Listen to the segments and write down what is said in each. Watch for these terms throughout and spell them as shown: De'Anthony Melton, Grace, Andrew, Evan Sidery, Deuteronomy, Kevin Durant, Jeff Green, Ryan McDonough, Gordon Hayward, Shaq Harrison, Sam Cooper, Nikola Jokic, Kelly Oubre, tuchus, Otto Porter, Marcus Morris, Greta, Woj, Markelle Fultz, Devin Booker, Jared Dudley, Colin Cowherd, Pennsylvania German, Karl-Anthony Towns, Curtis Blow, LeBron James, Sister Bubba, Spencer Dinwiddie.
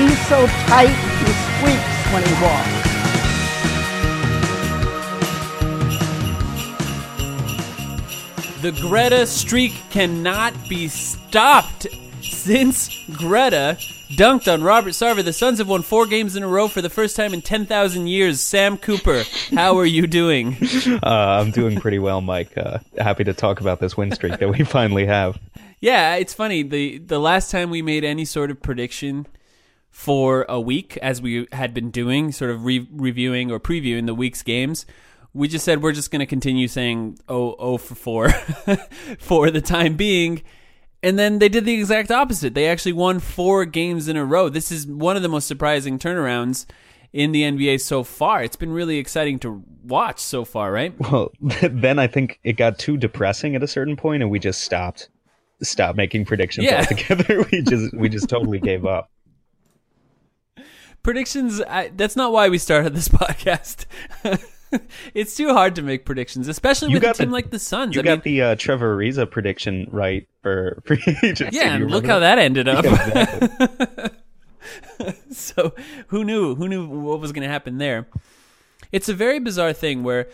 He's so tight, he squeaks when he walks. The Greta streak cannot be stopped. Since Greta dunked on Robert Sarver, the Suns have won 4 games in a row for the first time in 10,000 years. Sam Cooper, how are you doing? I'm doing pretty well, Mike. Happy to talk about this win streak that we finally have. Yeah, it's funny. The last time we made any sort of prediction for a week, as we had been doing, sort of reviewing or previewing the week's games, we just said we're just going to continue saying 0-0 for 4 for the time being. And then they did the exact opposite. They actually won 4 games in a row. This is one of the most surprising turnarounds in the NBA so far. It's been really exciting to watch so far, right? Well, then I think it got too depressing at a certain point, and we just stopped making predictions altogether. We just totally gave up. Predictions, that's not why we started this podcast. It's too hard to make predictions, especially with a team like the Suns. I mean, the Trevor Ariza prediction right for pre-agency. Yeah, and look how that ended up. Yeah, exactly. So who knew what was going to happen there? It's a very bizarre thing where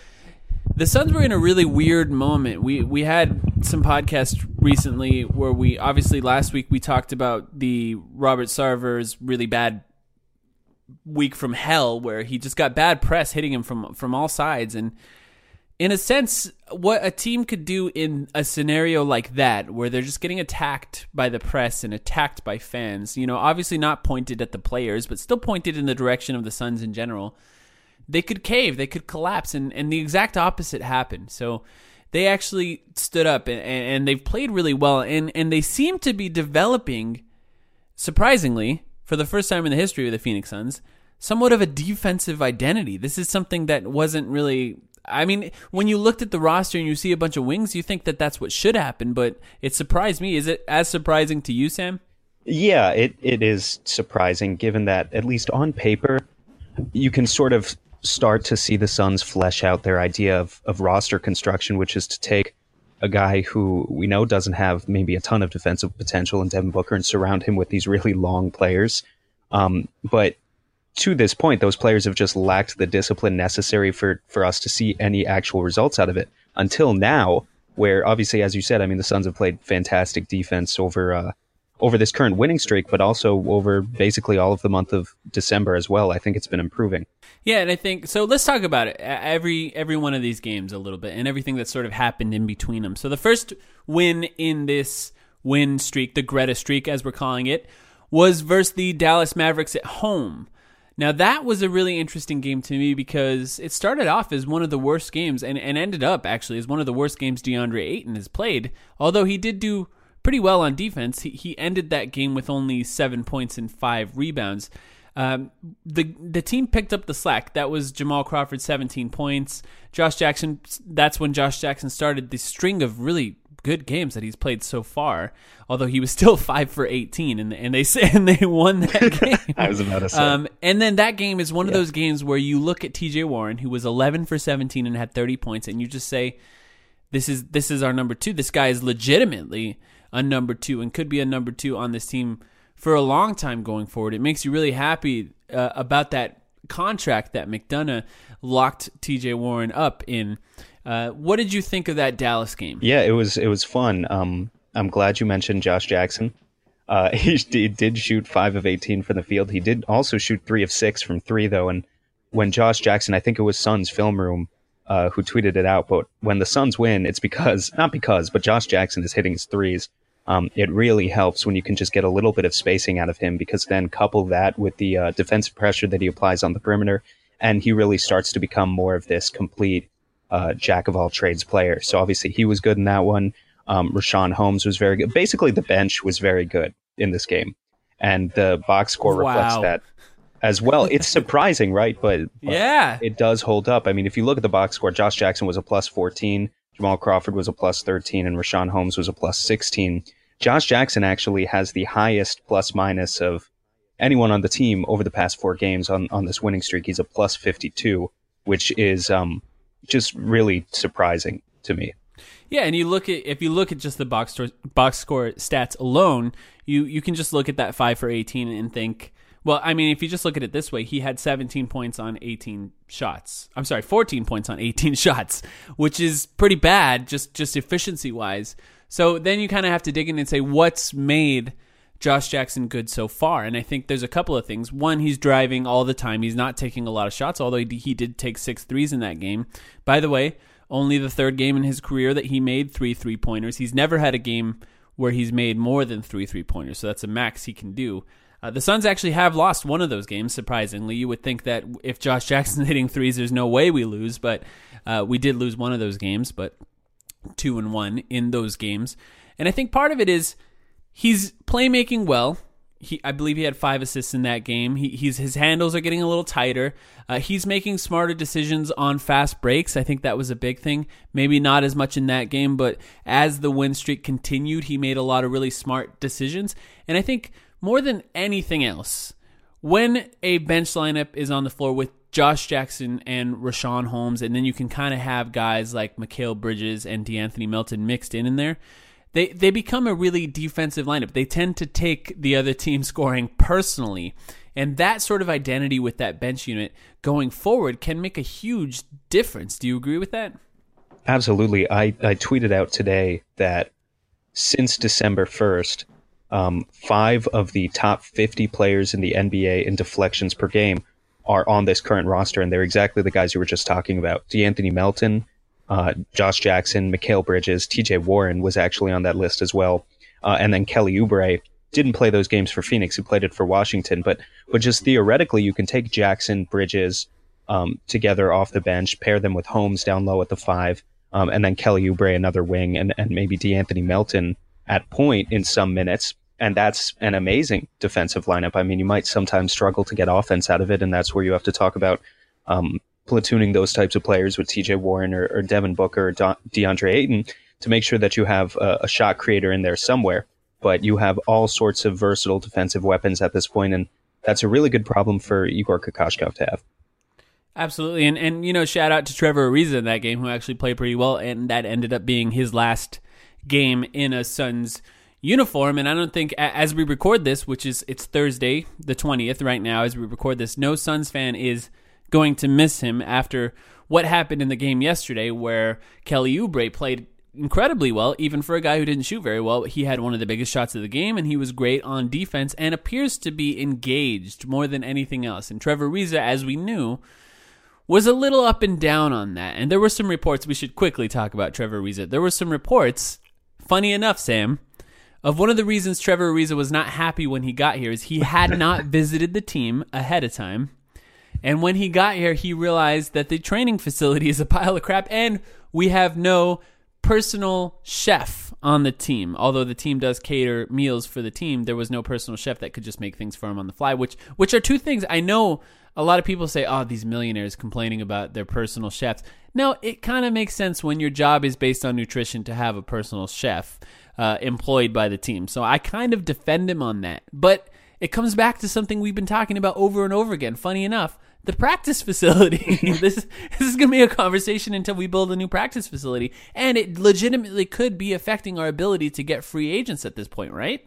the Suns were in a really weird moment. We had some podcasts recently where we, obviously last week we talked about the Robert Sarver's really bad week from hell, where he just got bad press hitting him from all sides. And in a sense, what a team could do in a scenario like that, where they're just getting attacked by the press and attacked by fans, you know, obviously not pointed at the players, but still pointed in the direction of the Suns in general, they could cave, they could collapse. And the exact opposite happened. So they actually stood up and they've played really well. And they seem to be developing, surprisingly, for the first time in the history of the Phoenix Suns, somewhat of a defensive identity. This is something that wasn't really... I mean, when you looked at the roster and you see a bunch of wings, you think that that's what should happen, but it surprised me. Is it as surprising to you, Sam? Yeah, it is surprising, given that, at least on paper, you can sort of start to see the Suns flesh out their idea of roster construction, which is to take a guy who we know doesn't have maybe a ton of defensive potential in Devin Booker and surround him with these really long players. But to this point, those players have just lacked the discipline necessary for us to see any actual results out of it until now, where obviously, as you said, I mean, the Suns have played fantastic defense over over this current winning streak, but also over basically all of the month of December as well. I think it's been improving. Yeah, and I think so. Let's talk about it. Every one of these games a little bit, and everything that sort of happened in between them. So the first win in this win streak, the Greta streak as we're calling it, was versus the Dallas Mavericks at home. Now that was a really interesting game to me because it started off as one of the worst games and ended up actually as one of the worst games DeAndre Ayton has played. Although he did do pretty well on defense, he ended that game with only 7 points and 5 rebounds. The team picked up the slack. That was Jamal Crawford, 17 points. Josh Jackson, that's when Josh Jackson started the string of really good games that he's played so far, although he was still 5 for 18 and they won that game. I was about to say. And then that game is one of those games where you look at TJ Warren, who was 11 for 17 and had 30 points, and you just say, this is our number two. This guy is legitimately a number two and could be a number two on this team for a long time going forward. It makes you really happy about that contract that McDonough locked TJ Warren up in. What did you think of that Dallas game? Yeah, it was fun. I'm glad you mentioned Josh Jackson. He did shoot 5 of 18 from the field. He did also shoot 3 of 6 from 3, though. And when Josh Jackson, I think it was Suns Film Room who tweeted it out, but when the Suns win, it's not because, but Josh Jackson is hitting his threes. It really helps when you can just get a little bit of spacing out of him, because then couple that with the defensive pressure that he applies on the perimeter, and he really starts to become more of this complete jack-of-all-trades player. So obviously he was good in that one. Richaun Holmes was very good. Basically the bench was very good in this game, and the box score reflects that as well. It's surprising, right? But yeah, it does hold up. I mean, if you look at the box score, Josh Jackson was a plus 14, Jamal Crawford was a plus 13, and Richaun Holmes was a plus 16. Josh Jackson actually has the highest plus-minus of anyone on the team over the past 4 games on this winning streak. He's a plus 52, which is just really surprising to me. Yeah, and if you look at just the box score stats alone, you can just look at that 5 for 18 and think, well, I mean, if you just look at it this way, he had 17 points on 18 shots. I'm sorry, 14 points on 18 shots, which is pretty bad, just efficiency-wise. So then you kind of have to dig in and say, what's made Josh Jackson good so far? And I think there's a couple of things. One, he's driving all the time. He's not taking a lot of shots, although he did take 6 threes in that game. By the way, only the third game in his career that he made 3 three-pointers. He's never had a game where he's made more than 3 three-pointers, so that's a max he can do. The Suns actually have lost one of those games, surprisingly. You would think that if Josh Jackson's hitting threes, there's no way we lose, but we did lose one of those games, but 2-1 in those games. And I think part of it is he's playmaking well. I believe he had 5 assists in that game. His handles are getting a little tighter. He's making smarter decisions on fast breaks. I think that was a big thing. Maybe not as much in that game, but as the win streak continued, he made a lot of really smart decisions. And I think more than anything else, when a bench lineup is on the floor with Josh Jackson and Richaun Holmes, and then you can kind of have guys like Mikal Bridges and De'Anthony Melton mixed in there, they become a really defensive lineup. They tend to take the other team scoring personally, and that sort of identity with that bench unit going forward can make a huge difference. Do you agree with that? Absolutely. I tweeted out today that since December 1st, 5 of the top 50 players in the NBA in deflections per game are on this current roster, and they're exactly the guys you were just talking about. De'Anthony Melton, Josh Jackson, Mikal Bridges, TJ Warren was actually on that list as well. And then Kelly Oubre didn't play those games for Phoenix. He played it for Washington. But just theoretically, you can take Jackson, Bridges together off the bench, pair them with Holmes down low at the 5, and then Kelly Oubre, another wing, and maybe De'Anthony Melton at point in some minutes. And that's an amazing defensive lineup. I mean, you might sometimes struggle to get offense out of it, and that's where you have to talk about platooning those types of players with TJ Warren or Devin Booker or DeAndre Ayton to make sure that you have a shot creator in there somewhere. But you have all sorts of versatile defensive weapons at this point, and that's a really good problem for Igor Kokoškov to have. Absolutely, and you know, shout out to Trevor Ariza in that game, who actually played pretty well, and that ended up being his last game in a Suns uniform. And I don't think, as we record this, which is it's Thursday the 20th right now as we record this, no Suns fan is going to miss him after what happened in the game yesterday, where Kelly Oubre played incredibly well, even for a guy who didn't shoot very well. He had one of the biggest shots of the game, and he was great on defense and appears to be engaged more than anything else. And Trevor Ariza, as we knew, was a little up and down on that. And there were some reports. We should quickly talk about Trevor Ariza. There were some reports, funny enough, Sam, of one of the reasons Trevor Ariza was not happy when he got here is he had not visited the team ahead of time. And when he got here, he realized that the training facility is a pile of crap, and we have no personal chef on the team. Although the team does cater meals for the team, there was no personal chef that could just make things for him on the fly, which are two things. I know a lot of people say, oh, these millionaires complaining about their personal chefs. No, it kind of makes sense when your job is based on nutrition to have a personal chef employed by the team. So I kind of defend him on that. But it comes back to something we've been talking about over and over again. Funny enough, the practice facility. This is going to be a conversation until we build a new practice facility. And it legitimately could be affecting our ability to get free agents at this point, right?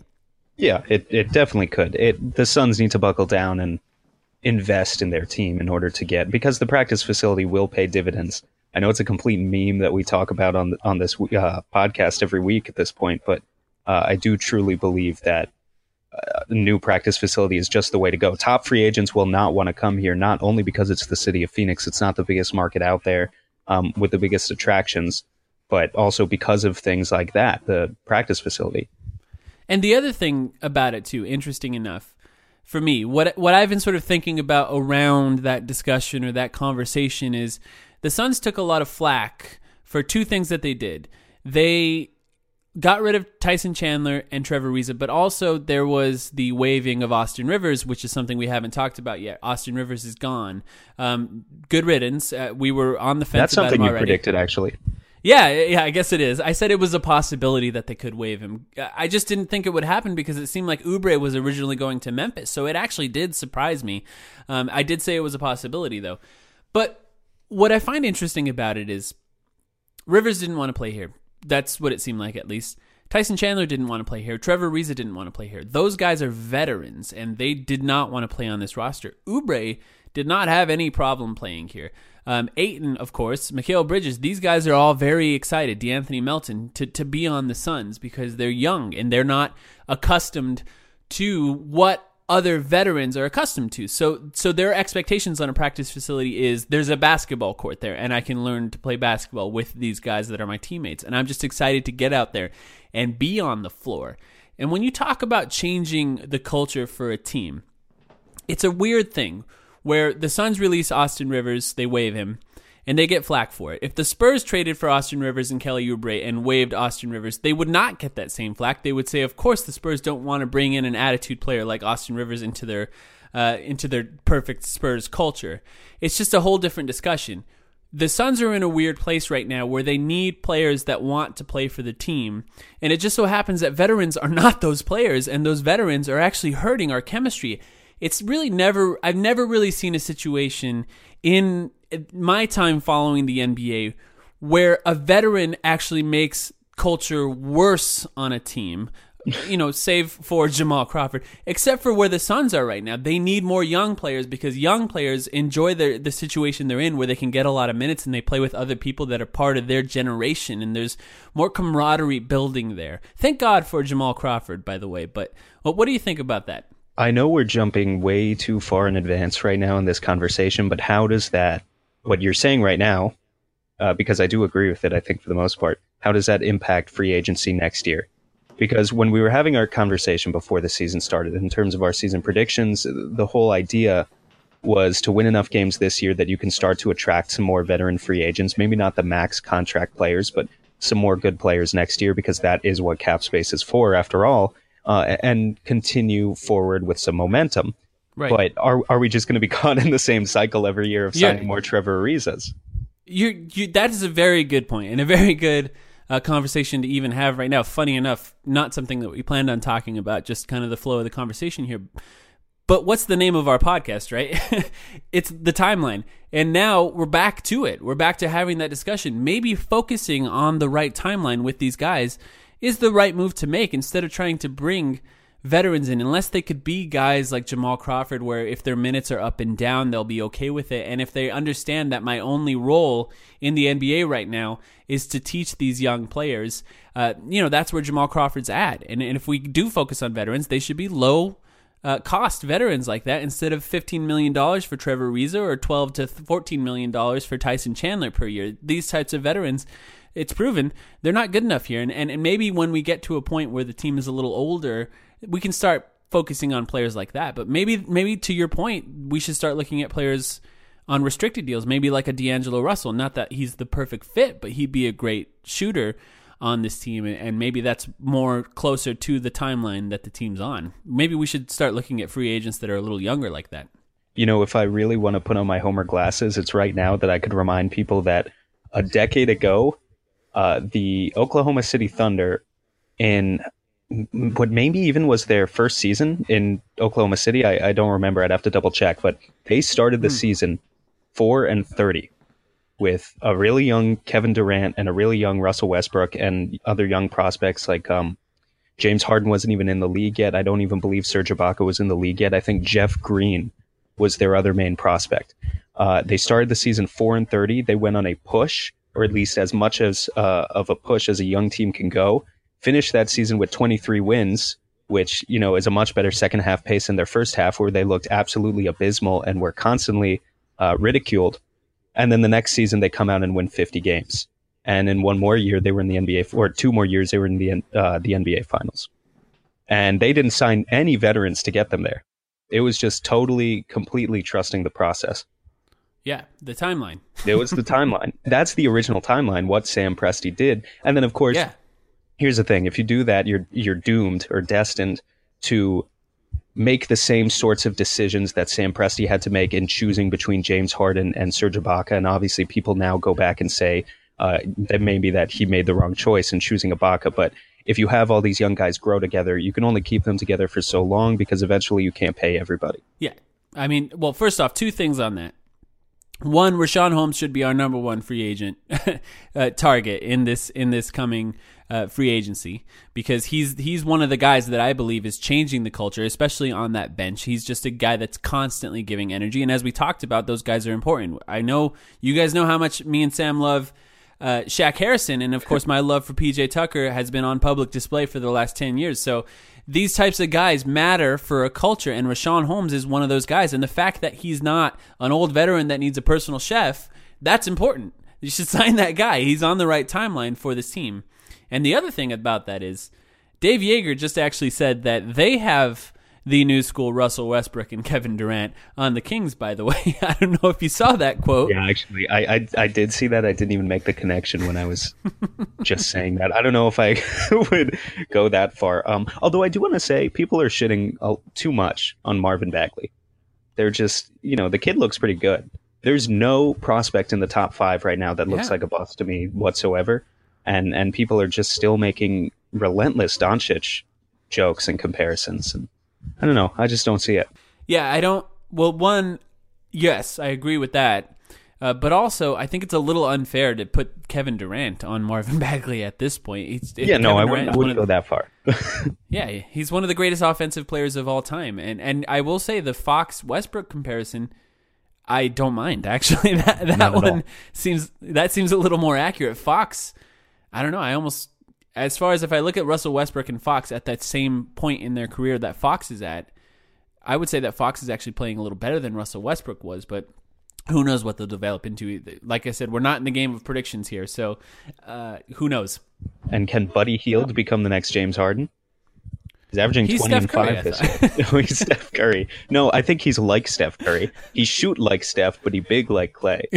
Yeah, it definitely could. The Suns need to buckle down and invest in their team in order to get... Because the practice facility will pay dividends. I know it's a complete meme that we talk about on this podcast every week at this point, but I do truly believe that new practice facility is just the way to go. Top free agents will not want to come here, not only because it's the city of Phoenix, it's not the biggest market out there with the biggest attractions, but also because of things like that, the practice facility. And the other thing about it too, interesting enough for me, what I've been sort of thinking about around that discussion or that conversation is the Suns took a lot of flack for two things that they did. They got rid of Tyson Chandler and Trevor Ariza, but also there was the waiving of Austin Rivers, which is something we haven't talked about yet. Austin Rivers is gone. Good riddance. We were on the fence That's about him already. That's something you predicted, actually. Yeah, I guess it is. I said it was a possibility that they could waive him. I just didn't think it would happen because it seemed like Oubre was originally going to Memphis, so it actually did surprise me. I did say it was a possibility, though. But what I find interesting about it is Rivers didn't want to play here. That's what it seemed like, at least. Tyson Chandler didn't want to play here. Trevor Ariza didn't want to play here. Those guys are veterans, and they did not want to play on this roster. Oubre did not have any problem playing here. Ayton, of course, Mikal Bridges, these guys are all very excited, De'Anthony Melton, to be on the Suns because they're young, and they're not accustomed to what other veterans are accustomed to. So their expectations on a practice facility is there's a basketball court there and I can learn to play basketball with these guys that are my teammates. And I'm just excited to get out there and be on the floor. And when you talk about changing the culture for a team, it's a weird thing where the Suns release Austin Rivers, they waive him, and they get flack for it. If the Spurs traded for Austin Rivers and Kelly Oubre and waived Austin Rivers, they would not get that same flack. They would say, of course, the Spurs don't want to bring in an attitude player like Austin Rivers into their perfect Spurs culture. It's just a whole different discussion. The Suns are in a weird place right now where they need players that want to play for the team. And it just so happens that veterans are not those players, and those veterans are actually hurting our chemistry. It's really I've never really seen a situation in my time following the NBA where a veteran actually makes culture worse on a team, save for Jamal Crawford, except for where the Suns are right now. They need more young players because young players enjoy the situation they're in where they can get a lot of minutes and they play with other people that are part of their generation, and there's more camaraderie building there. Thank God for Jamal Crawford, by the way, but what do you think about that? I know we're jumping way too far in advance right now in this conversation, but how does that, what you're saying right now, because I do agree with it, I think for the most part, how does that impact free agency next year? Because when we were having our conversation before the season started, in terms of our season predictions, the whole idea was to win enough games this year that you can start to attract some more veteran free agents, maybe not the max contract players, but some more good players next year, because that is what cap space is for, after all. And continue forward with some momentum. Right. But are we just going to be caught in the same cycle every year of signing more Trevor Arizas? That is a very good point and a very good conversation to even have right now. Funny enough, not something that we planned on talking about, just kind of the flow of the conversation here. But what's the name of our podcast, right? It's The Timeline. And now we're back to it. We're back to having that discussion. Maybe focusing on the right timeline with these guys is the right move to make instead of trying to bring veterans in, unless they could be guys like Jamal Crawford, where if their minutes are up and down, they'll be okay with it. And if they understand that my only role in the NBA right now is to teach these young players, that's where Jamal Crawford's at. And if we do focus on veterans, they should be low cost veterans like that, instead of $15 million for Trevor Ariza or $12 to $14 million for Tyson Chandler per year. These types of veterans, it's proven they're not good enough here. And maybe when we get to a point where the team is a little older, we can start focusing on players like that. But maybe to your point, we should start looking at players on restricted deals, maybe like a De'Angelo Russell. Not that he's the perfect fit, but he'd be a great shooter on this team, and maybe that's more closer to the timeline that the team's on. Maybe we should start looking at free agents that are a little younger like that. You know, if I really want to put on my Homer glasses, it's right now that I could remind people that a decade ago, the Oklahoma City Thunder, in what maybe even was their first season in Oklahoma City, I don't remember, I'd have to double check, but they started the season 4-30. With a really young Kevin Durant and a really young Russell Westbrook and other young prospects like James Harden wasn't even in the league yet. I don't even believe Serge Ibaka was in the league yet. I think Jeff Green was their other main prospect. They started the season 4-30. They went on a push, or at least as much as of a push as a young team can go. Finished that season with 23 wins, which, you know, is a much better second half pace than their first half, where they looked absolutely abysmal and were constantly ridiculed. And then the next season, they come out and win 50 games. And in one more year, they were in the NBA, or two more years, they were in the NBA Finals. And they didn't sign any veterans to get them there. It was just totally, completely trusting the process. Yeah, the timeline. It was the timeline. That's the original timeline, what Sam Presti did. And then, of course, Here's the thing. If you do that, you're doomed or destined to make the same sorts of decisions that Sam Presti had to make in choosing between James Harden and Serge Ibaka. And obviously people now go back and say that maybe that he made the wrong choice in choosing Ibaka. But if you have all these young guys grow together, you can only keep them together for so long, because eventually you can't pay everybody. Yeah. I mean, well, first off, two things on that. One, Richaun Holmes should be our number one free agent target in this coming free agency, because he's one of the guys that I believe is changing the culture, especially on that bench. He's just a guy that's constantly giving energy, and as we talked about, those guys are important. I know you guys know how much me and Sam love Shaq Harrison, and of course my love for PJ Tucker has been on public display for the last 10 years. So these types of guys matter for a culture, and Richaun Holmes is one of those guys. And the fact that he's not an old veteran that needs a personal chef, that's important. You should sign that guy. He's on the right timeline for this team. And the other thing about that is Dave Yeager just actually said that they have the new school Russell Westbrook and Kevin Durant on the Kings, by the way. I don't know if you saw that quote. Yeah, actually, I did see that. I didn't even make the connection when I was just saying that. I don't know if I would go that far. Although I do want to say people are shitting too much on Marvin Bagley. They're just, you know, the kid looks pretty good. There's no prospect in the top five right now that looks like a bust to me whatsoever. And people are just still making relentless Doncic jokes and comparisons. And I don't know. I just don't see it. Yeah, I don't. Well, one, yes, I agree with that. But also, I think it's a little unfair to put Kevin Durant on Marvin Bagley at this point. I wouldn't go that far. Yeah, he's one of the greatest offensive players of all time. And I will say the Fox-Westbrook comparison, I don't mind, actually. That seems a little more accurate. Fox, I don't know. I almost, as far as if I look at Russell Westbrook and Fox at that same point in their career that Fox is at, I would say that Fox is actually playing a little better than Russell Westbrook was, but who knows what they'll develop into either. Like I said, we're not in the game of predictions here, so who knows? And can Buddy Hield become the next James Harden? He's averaging 20 and 5 this year. No, he's Steph Curry. No, I think he's like Steph Curry. He shoot like Steph, but he big like Clay.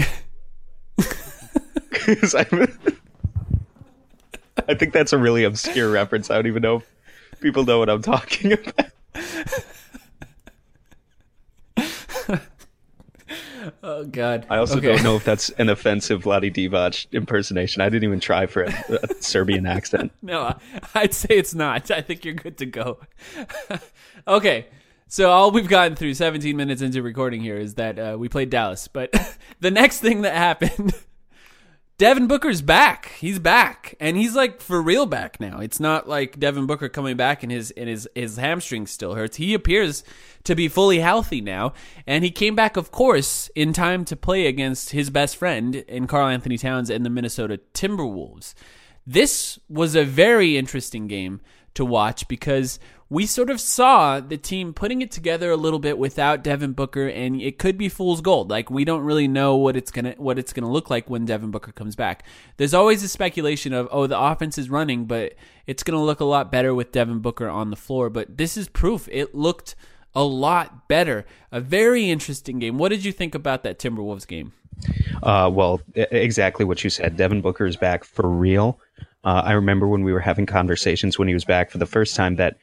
I think that's a really obscure reference. I don't even know if people know what I'm talking about. Oh, God. I also don't know if that's an offensive Vlade Divac impersonation. I didn't even try for a Serbian accent. No, I'd say it's not. I think you're good to go. Okay. So all we've gotten through 17 minutes into recording here is that we played Dallas. But the next thing that happened... Devin Booker's back. He's back, and he's like for real back now. It's not like Devin Booker coming back and his hamstring still hurts. He appears to be fully healthy now, and he came back, of course, in time to play against his best friend in Karl-Anthony Towns and the Minnesota Timberwolves. This was a very interesting game to watch because we sort of saw the team putting it together a little bit without Devin Booker, and it could be fool's gold. Like, we don't really know what it's gonna look like when Devin Booker comes back. There's always a speculation of, oh, the offense is running, but it's gonna look a lot better with Devin Booker on the floor. But this is proof. It looked a lot better. A very interesting game. What did you think about that Timberwolves game? Well, exactly what you said. Devin Booker is back for real. I remember when we were having conversations when he was back for the first time that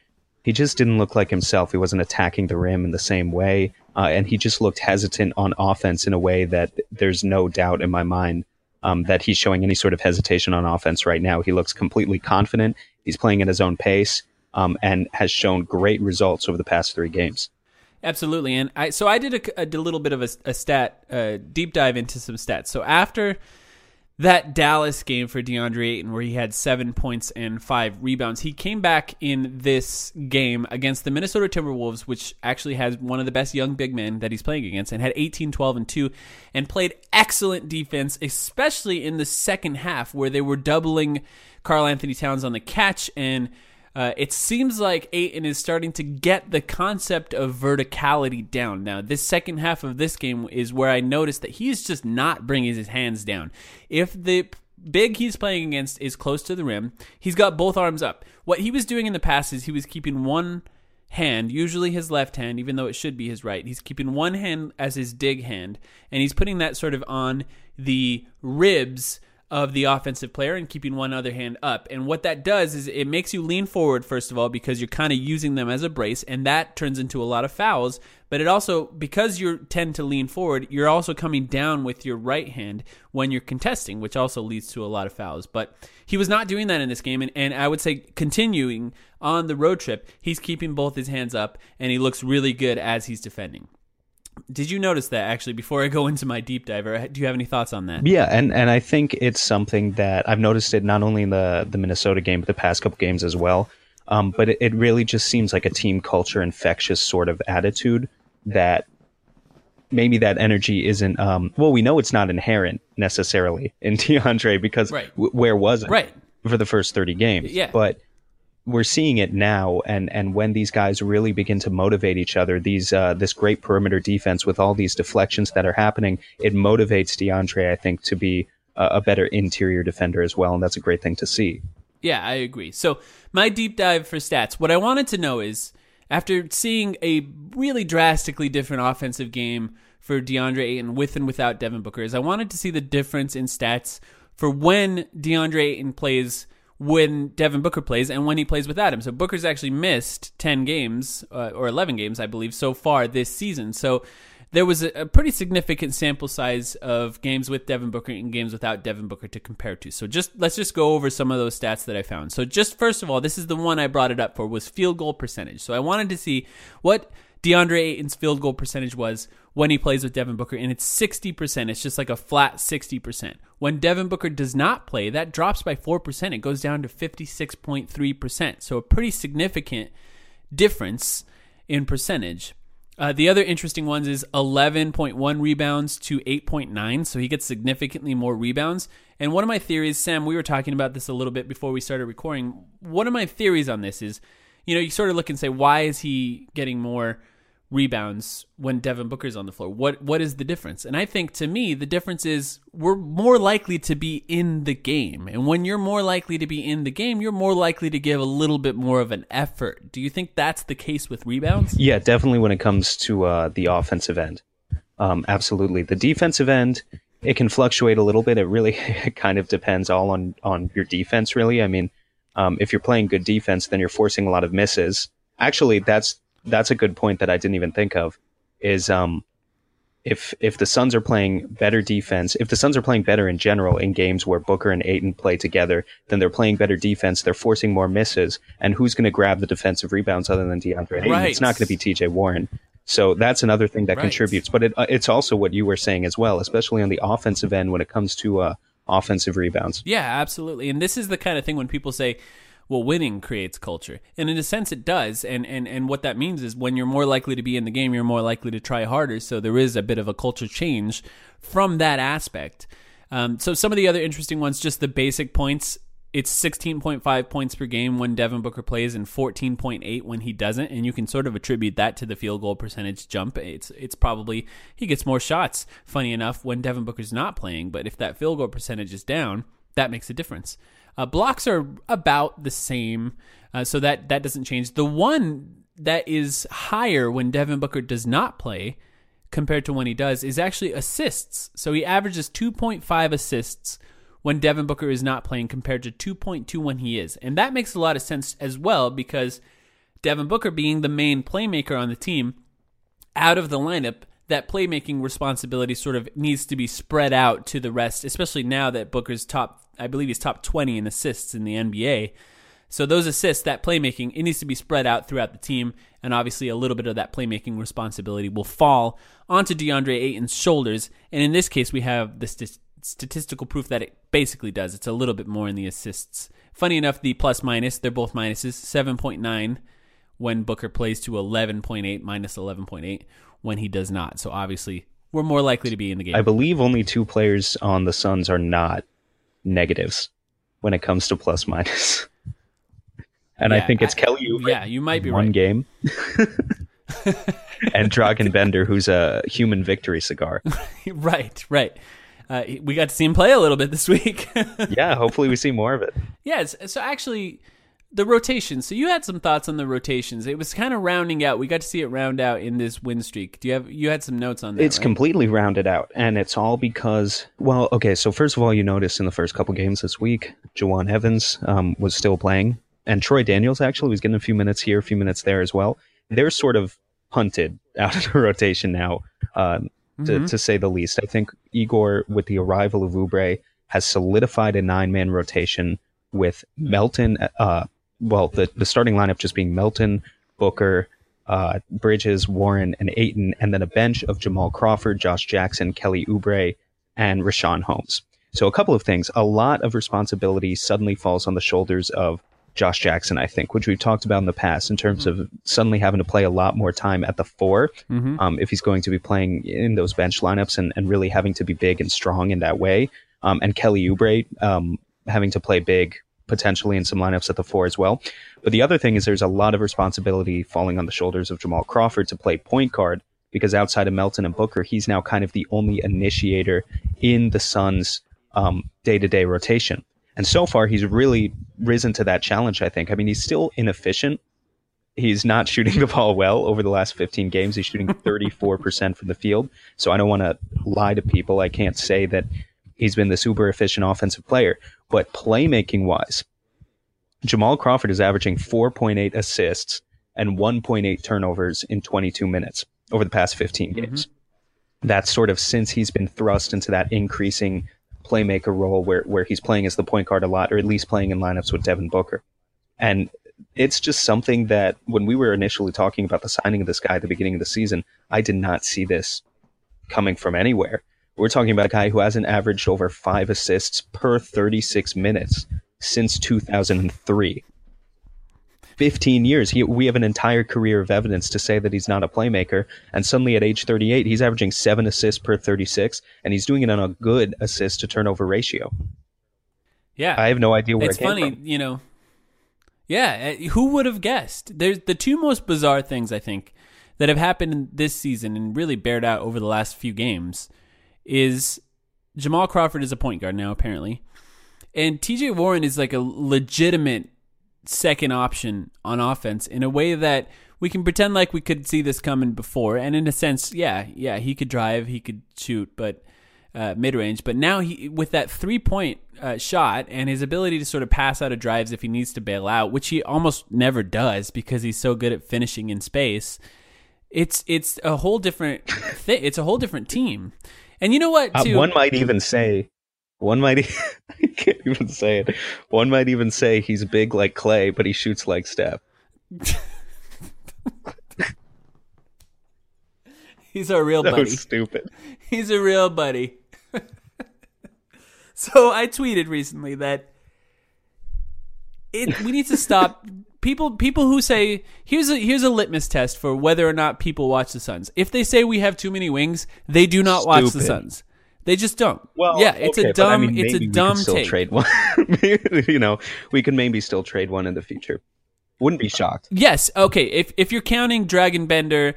he just didn't look like himself. He wasn't attacking the rim in the same way, and he just looked hesitant on offense in a way that there's no doubt in my mind that he's showing any sort of hesitation on offense right now. He looks completely confident. He's playing at his own pace and has shown great results over the past three games. Absolutely, and I did a little bit of a stat deep dive into some stats. So after that Dallas game for DeAndre Ayton, where he had 7 points and 5 rebounds. He came back in this game against the Minnesota Timberwolves, which actually has one of the best young big men that he's playing against, and had 18, 12, and 2, and played excellent defense, especially in the second half, where they were doubling Karl-Anthony Towns on the catch, and it seems like Ayton is starting to get the concept of verticality down. Now, this second half of this game is where I noticed that he's just not bringing his hands down. If the big he's playing against is close to the rim, he's got both arms up. What he was doing in the past is he was keeping one hand, usually his left hand, even though it should be his right. He's keeping one hand as his dig hand, and he's putting that sort of on the ribs of the offensive player and keeping one other hand up. And what that does is it makes you lean forward, first of all, because you're kind of using them as a brace, and that turns into a lot of fouls. But it also, because you tend to lean forward, you're also coming down with your right hand when you're contesting, which also leads to a lot of fouls. But he was not doing that in this game, and I would say continuing on the road trip, he's keeping both his hands up, and he looks really good as he's defending. Did you notice that, actually, before I go into my deep dive? Do you have any thoughts on that? Yeah, and I think it's something that I've noticed it not only in the Minnesota game, but the past couple games as well. But it really just seems like a team culture infectious sort of attitude that maybe that energy isn't... well, we know it's not inherent necessarily in DeAndre because right. Where was it right. for the first 30 games? Yeah. But we're seeing it now, and when these guys really begin to motivate each other, these this great perimeter defense with all these deflections that are happening, it motivates DeAndre, I think, to be a better interior defender as well, and that's a great thing to see. Yeah, I agree. So my deep dive for stats, what I wanted to know is, after seeing a really drastically different offensive game for DeAndre Ayton with and without Devin Booker, is I wanted to see the difference in stats for when DeAndre Ayton plays when Devin Booker plays and when he plays without him. So Booker's actually missed 10 games or 11 games, I believe, so far this season. So there was a pretty significant sample size of games with Devin Booker and games without Devin Booker to compare to. So let's just go over some of those stats that I found. So just first of all, this is the one I brought it up for, was field goal percentage. So I wanted to see what DeAndre Ayton's field goal percentage was when he plays with Devin Booker, and it's 60%. It's just like a flat 60%. When Devin Booker does not play, that drops by 4%. It goes down to 56.3%. So a pretty significant difference in percentage. The other interesting ones is 11.1 rebounds to 8.9, so he gets significantly more rebounds. And one of my theories, Sam, we were talking about this a little bit before we started recording. One of my theories on this is, you know, you sort of look and say, why is he getting more rebounds when Devin Booker's on the floor? What is the difference? And I think, to me, the difference is we're more likely to be in the game. And when you're more likely to be in the game, you're more likely to give a little bit more of an effort. Do you think that's the case with rebounds? Yeah, definitely when it comes to the offensive end. Absolutely. The defensive end, it can fluctuate a little bit. It really kind of depends all on your defense, really. I mean, if you're playing good defense, then you're forcing a lot of misses. Actually, that's a good point that I didn't even think of, is if the Suns are playing better defense, if the Suns are playing better in general in games where Booker and Ayton play together, then they're playing better defense, they're forcing more misses, and who's going to grab the defensive rebounds other than DeAndre Ayton? Right. It's not going to be TJ Warren. So that's another thing that right. contributes. But it's also what you were saying as well, especially on the offensive end when it comes to offensive rebounds. Yeah, absolutely. And this is the kind of thing when people say, well, winning creates culture. And in a sense, it does. And what that means is when you're more likely to be in the game, you're more likely to try harder. So there is a bit of a culture change from that aspect. So some of the other interesting ones, just the basic points. It's 16.5 points per game when Devin Booker plays and 14.8 when he doesn't. And you can sort of attribute that to the field goal percentage jump. It's probably he gets more shots, funny enough, when Devin Booker's not playing. But if that field goal percentage is down, that makes a difference. Blocks are about the same, so that doesn't change. The one that is higher when Devin Booker does not play compared to when he does is actually assists. So he averages 2.5 assists when Devin Booker is not playing compared to 2.2 when he is. And that makes a lot of sense as well because Devin Booker being the main playmaker on the team, out of the lineup, that playmaking responsibility sort of needs to be spread out to the rest, especially now that Booker's top 20 in assists in the NBA. So those assists, that playmaking, it needs to be spread out throughout the team. And obviously a little bit of that playmaking responsibility will fall onto DeAndre Ayton's shoulders. And in this case, we have the statistical proof that it basically does. It's a little bit more in the assists. Funny enough, the plus minus, they're both minuses, 7.9 when Booker plays to 11.8, minus 11.8 when he does not. So obviously we're more likely to be in the game. I believe only two players on the Suns are not negatives when it comes to plus minus. And yeah, I think it's Kelly Oubre. Yeah, you might be one right. Game. And Dragan Bender, who's a human victory cigar. Right. We got to see him play a little bit this week. Yeah, hopefully we see more of it. Yes. Yeah, so actually, the rotations. So you had some thoughts on the rotations. It was kind of rounding out. We got to see it round out in this win streak. You had some notes on that? It's right? Completely rounded out, and it's all because. Well, okay. So first of all, you notice in the first couple games this week, Juwan Evans was still playing. And Troy Daniels actually was getting a few minutes here, a few minutes there as well. They're sort of hunted out of the rotation now, to say the least. I think Igor, with the arrival of Oubre, has solidified a nine-man rotation with Melton. The starting lineup just being Melton, Booker, Bridges, Warren, and Ayton, and then a bench of Jamal Crawford, Josh Jackson, Kelly Oubre, and Richaun Holmes. So a couple of things. A lot of responsibility suddenly falls on the shoulders of Josh Jackson, I think, which we've talked about in the past in terms of suddenly having to play a lot more time at the four if he's going to be playing in those bench lineups and really having to be big and strong in that way. And Kelly Oubre having to play big potentially in some lineups at the four as well. But the other thing is there's a lot of responsibility falling on the shoulders of Jamal Crawford to play point guard because outside of Melton and Booker, he's now kind of the only initiator in the Suns' day-to-day rotation. And so far, he's really risen to that challenge, I think. I mean, he's still inefficient. He's not shooting the ball well over the last 15 games. He's shooting 34% from the field. So I don't want to lie to people. I can't say that he's been the super efficient offensive player. But playmaking-wise, Jamal Crawford is averaging 4.8 assists and 1.8 turnovers in 22 minutes over the past 15 games. That's sort of since he's been thrust into that increasing playmaker role where he's playing as the point guard a lot, or at least playing in lineups with Devin Booker. And it's just something that when we were initially talking about the signing of this guy at the beginning of the season, I did not see this coming from anywhere. We're talking about a guy who hasn't averaged over 5 assists per 36 minutes since 2003. 15 years. We have an entire career of evidence to say that he's not a playmaker. And suddenly at age 38, he's averaging 7 assists per 36, and he's doing it on a good assist to turnover ratio. Yeah. I have no idea where it came from. It's funny, you know. Yeah, who would have guessed? There's the two most bizarre things, I think, that have happened this season and really bared out over the last few games is Jamal Crawford is a point guard now, apparently. And TJ Warren is like a legitimate second option on offense in a way that we can pretend like we could see this coming before. And in a sense, yeah, he could drive, he could shoot, but mid-range. But now he, with that three-point shot and his ability to sort of pass out of drives if he needs to bail out, which he almost never does because he's so good at finishing in space, it's a whole different thing. It's a whole different team. And you know what? Too, I can't even say it. One might even say he's big like Clay, but he shoots like Steph. He's our real buddy. That was stupid. He's a real buddy. So I tweeted recently that we need to stop people who say, here's a litmus test for whether or not people watch the Suns. If they say we have too many wings, they do not watch the Suns. They just don't. Well, yeah, it's okay, it's a dumb take. Trade one. You know, we can maybe still trade one in the future. Wouldn't be shocked. Yes. Okay. If you're counting Dragon Bender,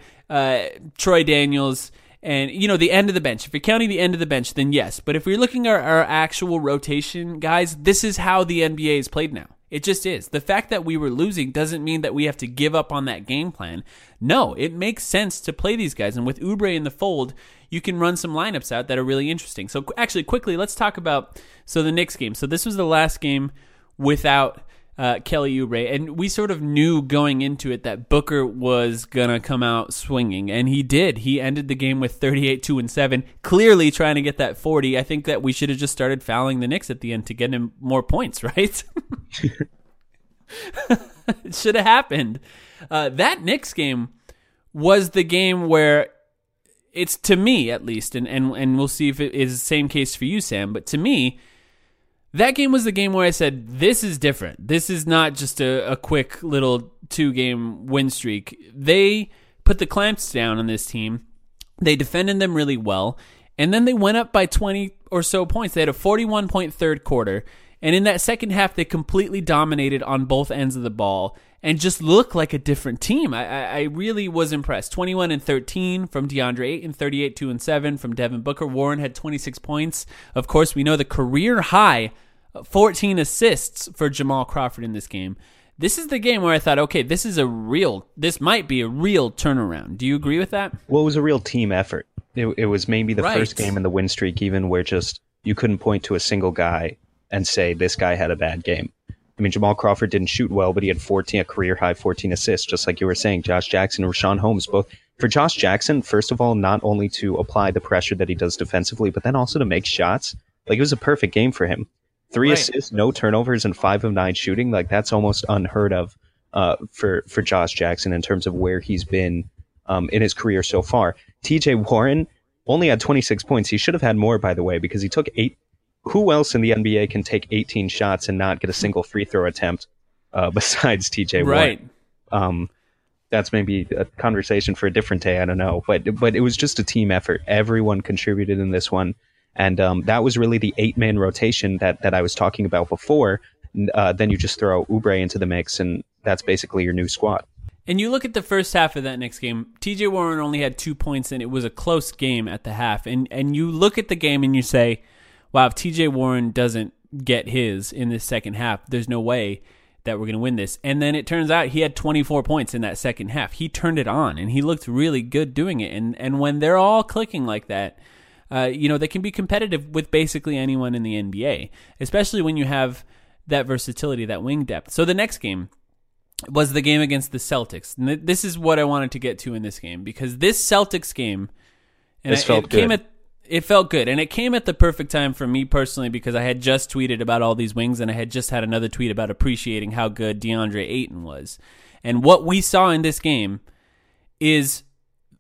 Troy Daniels, and the end of the bench, if you're counting the end of the bench, then yes. But if we're looking at our actual rotation, guys, this is how the NBA is played now. It just is. The fact that we were losing doesn't mean that we have to give up on that game plan. No, it makes sense to play these guys. And with Oubre in the fold, you can run some lineups out that are really interesting. So actually, quickly, let's talk about the Knicks game. So this was the last game without Kelly Oubre, and we sort of knew going into it that Booker was going to come out swinging, and he did. He ended the game with 38, 2, and 7, clearly trying to get that 40. I think that we should have just started fouling the Knicks at the end to get him more points, right? It should have happened. That Knicks game was the game where it's, to me at least, and we'll see if it is the same case for you, Sam, but to me, that game was the game where I said, this is different. This is not just a quick little two-game win streak. They put the clamps down on this team. They defended them really well. And then they went up by 20 or so points. They had a 41-point third quarter. And in that second half, they completely dominated on both ends of the ball and just looked like a different team. I really was impressed. 21-13 from DeAndre Ayton, 38-2-7 from Devin Booker. Warren had 26 points. Of course, we know the career high 14 assists for Jamal Crawford in this game. This is the game where I thought, okay, this might be a real turnaround. Do you agree with that? Well, it was a real team effort. It was maybe the first game in the win streak, even where just you couldn't point to a single guy and say this guy had a bad game. I mean, Jamal Crawford didn't shoot well, but he had a career-high 14 assists, just like you were saying. Josh Jackson and Richaun Holmes both. For Josh Jackson, first of all, not only to apply the pressure that he does defensively, but then also to make shots. Like, it was a perfect game for him. 3 assists, no turnovers, and 5 of 9 shooting. Like, that's almost unheard of for Josh Jackson in terms of where he's been in his career so far. TJ Warren only had 26 points. He should have had more, by the way, because he took 8. Who else in the NBA can take 18 shots and not get a single free throw attempt besides TJ Warren? Right. That's maybe a conversation for a different day. I don't know. But it was just a team effort. Everyone contributed in this one. And that was really the 8-man rotation that I was talking about before. Then you just throw Oubre into the mix, and that's basically your new squad. And you look at the first half of that next game, TJ Warren only had 2 points, and it was a close game at the half. And you look at the game and you say, wow, if TJ Warren doesn't get his in this second half, there's no way that we're going to win this. And then it turns out he had 24 points in that second half. He turned it on, and he looked really good doing it. And when they're all clicking like that, they can be competitive with basically anyone in the NBA, especially when you have that versatility, that wing depth. So the next game was the game against the Celtics. And this is what I wanted to get to in this game, because this Celtics game, it felt good, and it came at the perfect time for me personally, because I had just tweeted about all these wings, and I had just had another tweet about appreciating how good DeAndre Ayton was. And what we saw in this game is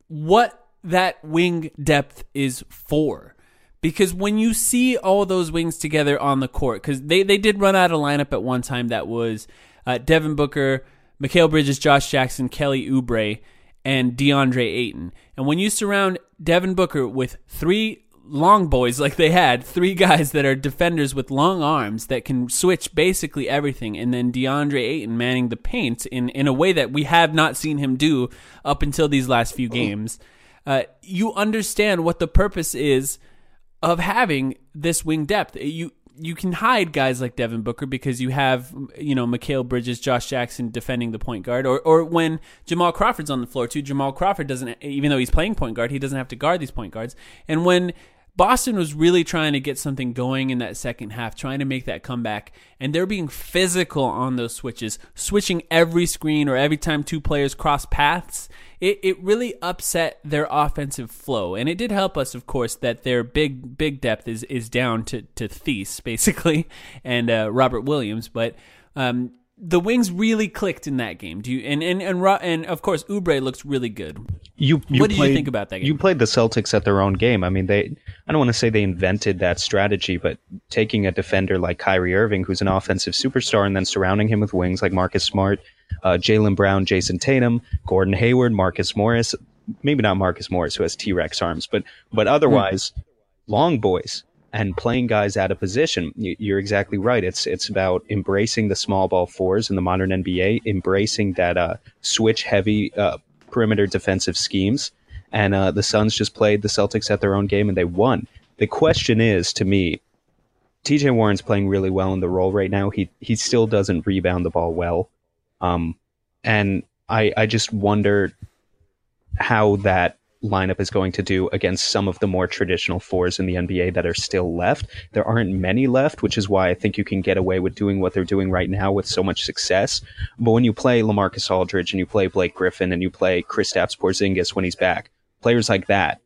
what that wing depth is for. Because when you see all those wings together on the court, because they did run out of lineup at one time that was Devin Booker, Mikal Bridges, Josh Jackson, Kelly Oubre, and DeAndre Ayton. And when you surround Devin Booker with 3 long boys like they had, 3 guys that are defenders with long arms that can switch basically everything, and then DeAndre Ayton manning the paint in a way that we have not seen him do up until these last few games, you understand what the purpose is of having this wing depth. You can hide guys like Devin Booker because you have, Mikal Bridges, Josh Jackson defending the point guard. Or when Jamal Crawford's on the floor, too, Jamal Crawford doesn't, even though he's playing point guard, he doesn't have to guard these point guards. And when Boston was really trying to get something going in that second half, trying to make that comeback, and they're being physical on those switches, switching every screen or every time 2 players cross paths, it really upset their offensive flow. And it did help us, of course, that their big depth is down to Thies, basically, and Robert Williams. But the wings really clicked in that game. Do you and of course Oubre looks really good. What did you think about that game? You played the Celtics at their own game. I mean, I don't want to say they invented that strategy, but taking a defender like Kyrie Irving, who's an offensive superstar, and then surrounding him with wings like Marcus Smart, Jaylen Brown, Jason Tatum, Gordon Hayward, Marcus Morris. Maybe not Marcus Morris, who has T-Rex arms, but otherwise, long boys. And playing guys out of position, you're exactly right. It's about embracing the small ball fours in the modern NBA, embracing that switch-heavy perimeter defensive schemes. And the Suns just played the Celtics at their own game, and they won. The question is, to me, TJ Warren's playing really well in the role right now. He still doesn't rebound the ball well. And I just wonder how that lineup is going to do against some of the more traditional fours in the NBA that are still left. There aren't many left, which is why I think you can get away with doing what they're doing right now with so much success. But when you play LaMarcus Aldridge and you play Blake Griffin and you play Kristaps Porzingis when he's back, players like that,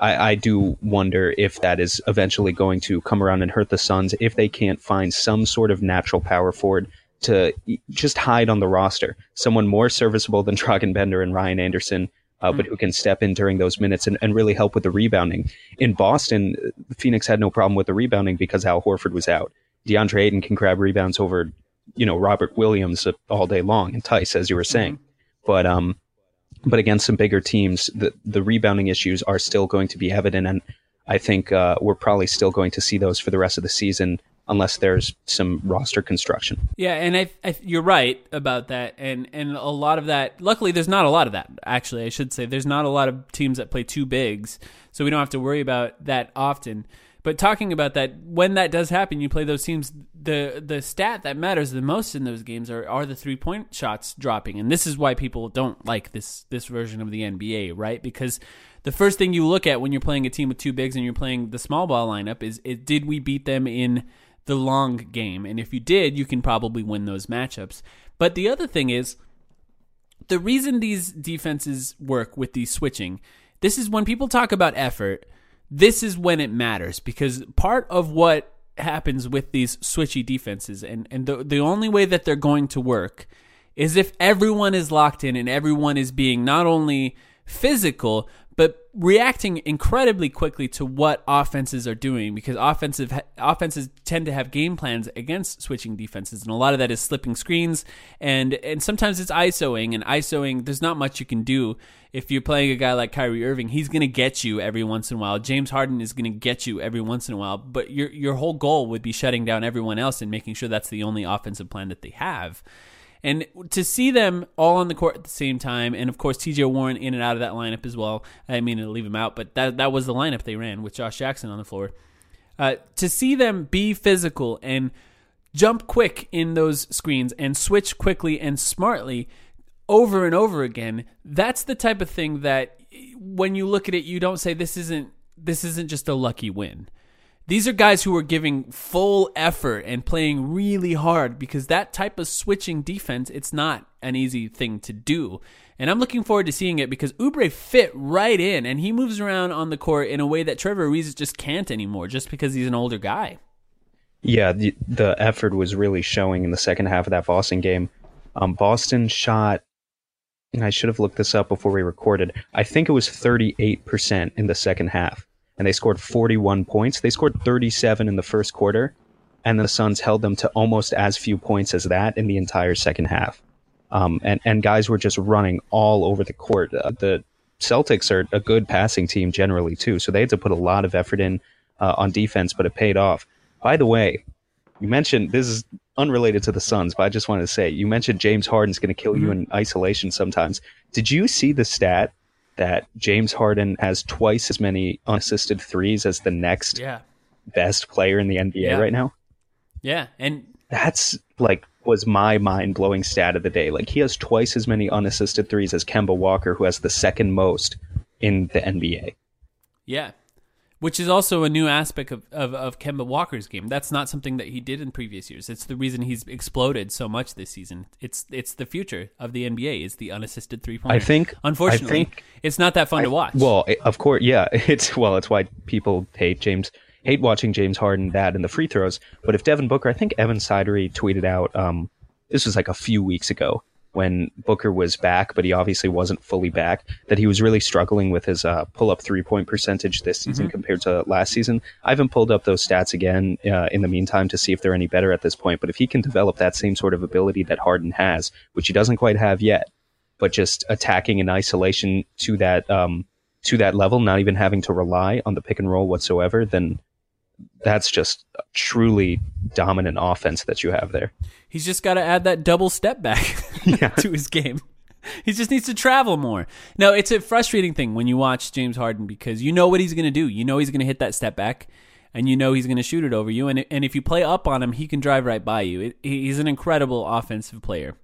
I do wonder if that is eventually going to come around and hurt the Suns if they can't find some sort of natural power forward to just hide on the roster. Someone more serviceable than Dragan Bender and Ryan Anderson, but who can step in during those minutes and really help with the rebounding. In Boston, Phoenix had no problem with the rebounding because Al Horford was out. DeAndre Ayton can grab rebounds over, Robert Williams all day long and Tice, as you were saying. But against some bigger teams, the rebounding issues are still going to be evident. And I think we're probably still going to see those for the rest of the season unless there's some roster construction. Yeah, and I you're right about that. And a lot of that, luckily there's not a lot of that, actually, I should say. There's not a lot of teams that play two bigs, so we don't have to worry about that often. But talking about that, when that does happen, you play those teams, the stat that matters the most in those games are the three-point shots dropping. And this is why people don't like this version of the NBA, right? Because the first thing you look at when you're playing a team with two bigs and you're playing the small ball lineup is, did we beat them in the long game? And if you did, you can probably win those matchups. But the other thing is, the reason these defenses work with the switching, this is when people talk about effort, this is when it matters, because part of what happens with these switchy defenses and the only way that they're going to work is if everyone is locked in and everyone is being not only physical but reacting incredibly quickly to what offenses are doing, because offenses tend to have game plans against switching defenses, and a lot of that is slipping screens, and sometimes it's ISOing, and ISOing, there's not much you can do. If you're playing a guy like Kyrie Irving, he's going to get you every once in a while. James Harden is going to get you every once in a while, but your whole goal would be shutting down everyone else and making sure that's the only offensive plan that they have. And to see them all on the court at the same time, and of course TJ Warren in and out of that lineup as well. I mean, to leave him out, but that was the lineup they ran with Josh Jackson on the floor. To see them be physical and jump quick in those screens and switch quickly and smartly over and over again, that's the type of thing that when you look at it, you don't say this isn't just a lucky win. These are guys who are giving full effort and playing really hard, because that type of switching defense, it's not an easy thing to do. And I'm looking forward to seeing it, because Oubre fit right in, and he moves around on the court in a way that Trevor Ariza just can't anymore, just because he's an older guy. Yeah, the effort was really showing in the second half of that Boston game. Boston shot, and I should have looked this up before we recorded, I think it was 38% in the second half. And they scored 41 points. They scored 37 in the first quarter, and the Suns held them to almost as few points as that in the entire second half. And guys were just running all over the court. The Celtics are a good passing team generally, too, so they had to put a lot of effort in on defense, but it paid off. By the way, you mentioned, this is unrelated to the Suns, but I just wanted to say, you mentioned James Harden's going to kill you in isolation sometimes. Did you see the stat that James Harden has twice as many unassisted threes as the next best player in the NBA right now? Yeah. And that's was my mind blowing stat of the day. Like, he has twice as many unassisted threes as Kemba Walker, who has the second most in the NBA. Yeah. Which is also a new aspect of Kemba Walker's game. That's not something that he did in previous years. It's the reason he's exploded so much this season. It's the future of the NBA is the unassisted three-pointer. Unfortunately, it's not that fun to watch. Well, of course, yeah. It's why people hate watching James Harden that and the free throws. But if Devin Booker, I think Evan Sidery tweeted out this was like a few weeks ago when Booker was back, but he obviously wasn't fully back, that he was really struggling with his pull-up three-point percentage this season compared to last season. I haven't pulled up those stats again in the meantime to see if they're any better at this point, but if he can develop that same sort of ability that Harden has, which he doesn't quite have yet, but just attacking in isolation to that level, not even having to rely on the pick and roll whatsoever, then that's just a truly dominant offense that you have there. He's just got to add that double step back to his game. He just needs to travel more. No, it's a frustrating thing when you watch James Harden because you know what he's going to do. You know he's going to hit that step back, and you know he's going to shoot it over you. And if you play up on him, he can drive right by you. He's an incredible offensive player.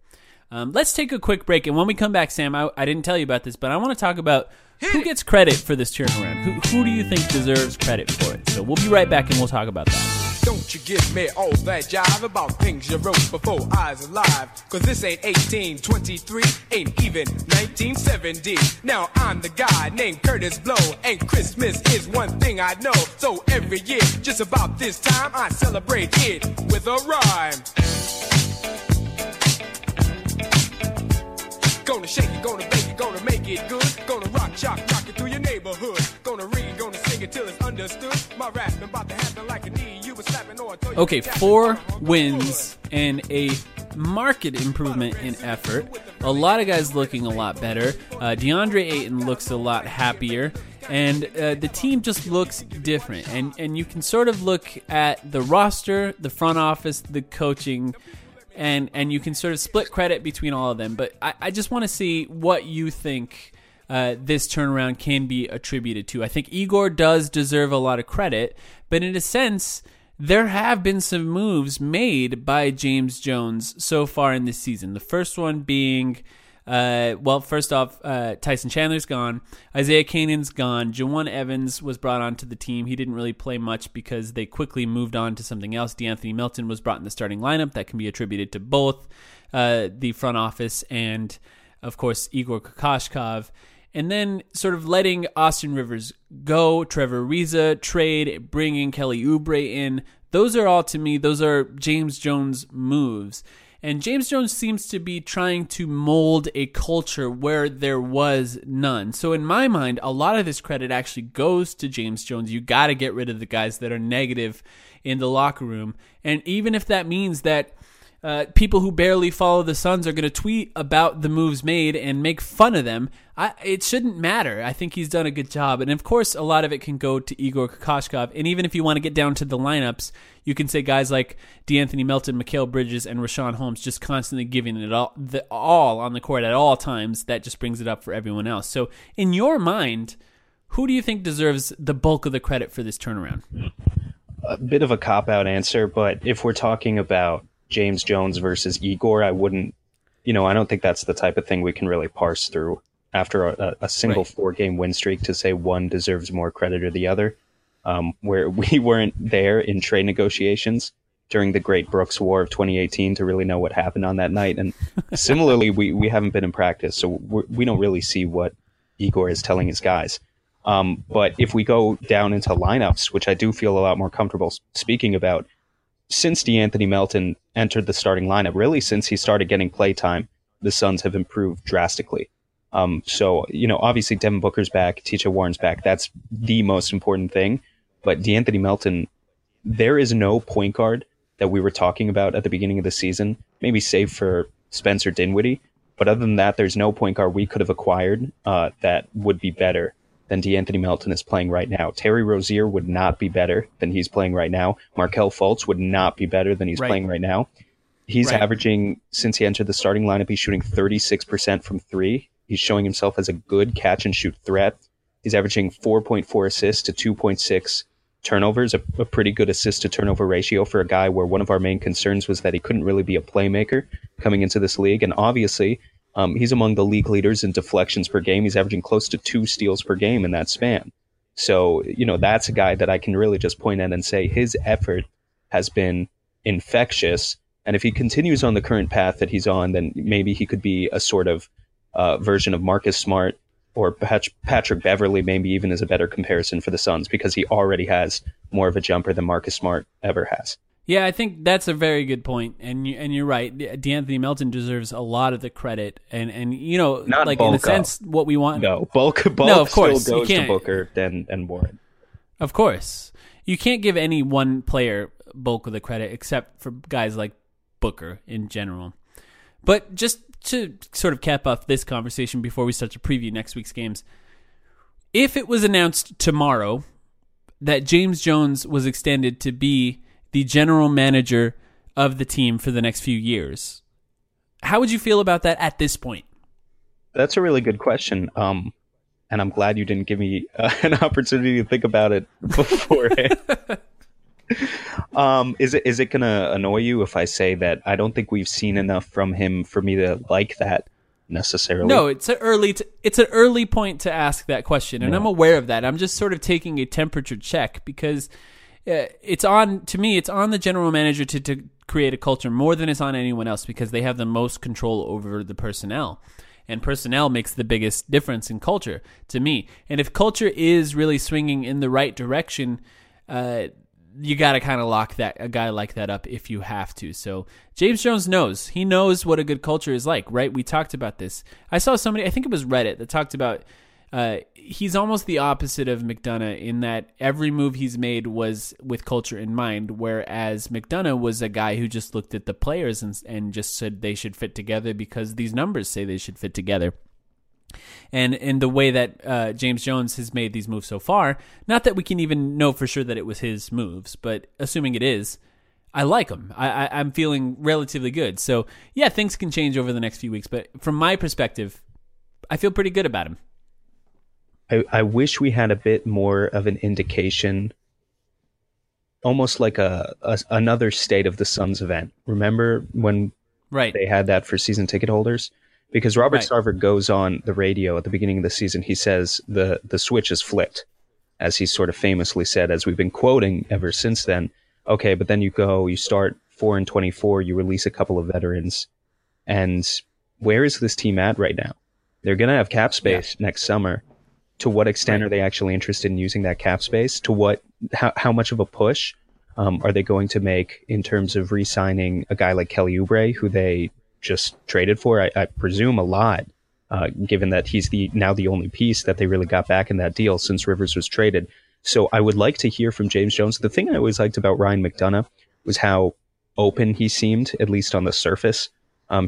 Let's take a quick break, and when we come back, Sam, I didn't tell you about this, but I want to talk about who gets credit for this turnaround. Who do you think deserves credit for it? So we'll be right back, and we'll talk about that. Don't you give me all that jive about things you wrote before I was alive, cause this ain't 1823, ain't even 1970. Now I'm the guy named Curtis Blow, and Christmas is one thing I know. So every year, just about this time, I celebrate it with a rhyme. Gonna shake it, gonna bake it, gonna make it good. Gonna rock, shock, rock it through your neighborhood. Gonna read, gonna sing it till it's understood. My rapping about to happen like a knee. You were slapping on. Okay, 4 wins and a marked improvement in effort. A lot of guys looking a lot better. DeAndre Ayton looks a lot happier. And the team just looks different. And you can sort of look at the roster, the front office, the coaching, and you can sort of split credit between all of them. But I just want to see what you think this turnaround can be attributed to. I think Igor does deserve a lot of credit, but in a sense, there have been some moves made by James Jones so far in this season. The first one being, Tyson Chandler's gone. Isaiah Kanan's gone. Juwan Evans was brought onto the team. He didn't really play much because they quickly moved on to something else. De'Anthony Melton was brought in the starting lineup. That can be attributed to both the front office and, of course, Igor Kokoškov. And then sort of letting Austin Rivers go, Trevor Ariza trade, bringing Kelly Oubre in. Those are all, to me, those are James Jones moves. And James Jones seems to be trying to mold a culture where there was none. So in my mind, a lot of this credit actually goes to James Jones. You got to get rid of the guys that are negative in the locker room. And even if that means that people who barely follow the Suns are going to tweet about the moves made and make fun of them, it shouldn't matter. I think he's done a good job. And, of course, a lot of it can go to Igor Kokoškov. And even if you want to get down to the lineups, you can say guys like De'Anthony Melton, Mikal Bridges, and Richaun Holmes just constantly giving it all on the court at all times. That just brings it up for everyone else. So in your mind, who do you think deserves the bulk of the credit for this turnaround? A bit of a cop-out answer, but if we're talking about James Jones versus Igor, I don't think that's the type of thing we can really parse through after a single right. 4-game win streak to say one deserves more credit or the other, where we weren't there in trade negotiations during the Great Brooks War of 2018 to really know what happened on that night. And similarly, we haven't been in practice, so we don't really see what Igor is telling his guys. But if we go down into lineups, which I do feel a lot more comfortable speaking about, since De'Anthony Melton entered the starting lineup, really since he started getting play time, the Suns have improved drastically. So, obviously Devin Booker's back, TJ Warren's back. That's the most important thing. But De'Anthony Melton, there is no point guard that we were talking about at the beginning of the season, maybe save for Spencer Dinwiddie. But other than that, there's no point guard we could have acquired that would be better than De'Anthony Melton is playing right now. Terry Rozier would not be better than he's playing right now. Markelle Fultz would not be better than he's playing right now. He's averaging, since he entered the starting lineup, he's shooting 36% from three. He's showing himself as a good catch-and-shoot threat. He's averaging 4.4 assists to 2.6 turnovers, a pretty good assist-to-turnover ratio for a guy where one of our main concerns was that he couldn't really be a playmaker coming into this league. And obviously, he's among the league leaders in deflections per game. He's averaging close to 2 steals per game in that span. So, that's a guy that I can really just point at and say his effort has been infectious. And if he continues on the current path that he's on, then maybe he could be a sort of version of Marcus Smart or Patrick Beverley, maybe even as a better comparison for the Suns, because he already has more of a jumper than Marcus Smart ever has. Yeah, I think that's a very good point, and you're right. De'Anthony Melton deserves a lot of the credit, and you know, not like Bulka. In a sense, what we want. No, Bulk no, of course, still goes to Booker and Warren. Of course, you can't give any one player bulk of the credit, except for guys like Booker in general. But just to sort of cap off this conversation before we start to preview next week's games, if it was announced tomorrow that James Jones was extended to be the general manager of the team for the next few years, how would you feel about that at this point? That's a really good question. And I'm glad you didn't give me an opportunity to think about it beforehand. Is it going to annoy you if I say that I don't think we've seen enough from him for me to like that necessarily? No, it's an early point to ask that question, and yeah. I'm aware of that. I'm just sort of taking a temperature check because it's on the general manager to create a culture more than it's on anyone else, because they have the most control over the personnel. And personnel makes the biggest difference in culture to me. And if culture is really swinging in the right direction, you got to kind of lock a guy like that up if you have to. So James Jones knows. He knows what a good culture is like, right? We talked about this. I saw somebody, I think it was Reddit, that talked about he's almost the opposite of McDonough in that every move he's made was with culture in mind, whereas McDonough was a guy who just looked at the players and just said they should fit together because these numbers say they should fit together. And in the way that James Jones has made these moves so far, not that we can even know for sure that it was his moves, but assuming it is, I like him. I'm feeling relatively good. So, yeah, things can change over the next few weeks, but from my perspective, I feel pretty good about him. I wish we had a bit more of an indication, almost like another State of the Suns event. Remember when they had that for season ticket holders? Because Robert Sarver goes on the radio at the beginning of the season. He says the switch is flipped, as he sort of famously said, as we've been quoting ever since then. Okay, but then you start 4-24, you release a couple of veterans. And where is this team at right now? They're going to have cap space next summer. To what extent are they actually interested in using that cap space? To what? How much of a push are they going to make in terms of re-signing a guy like Kelly Oubre, who they just traded for? I presume a lot, given that he's now the only piece that they really got back in that deal since Rivers was traded. So I would like to hear from James Jones. The thing I always liked about Ryan McDonough was how open he seemed, at least on the surface.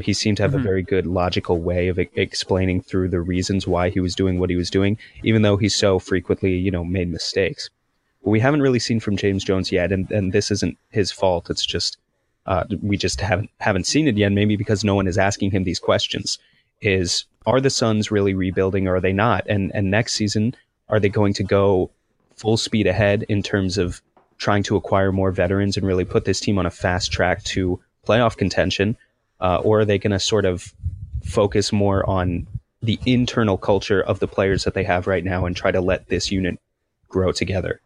He seemed to have a very good logical way of explaining through the reasons why he was doing what he was doing, even though he so frequently, made mistakes. But we haven't really seen from James Jones yet, and this isn't his fault. It's just we just haven't seen it yet, maybe because no one is asking him these questions. Are the Suns really rebuilding or are they not? And next season, are they going to go full speed ahead in terms of trying to acquire more veterans and really put this team on a fast track to playoff contention? Or are they going to sort of focus more on the internal culture of the players that they have right now and try to let this unit grow together?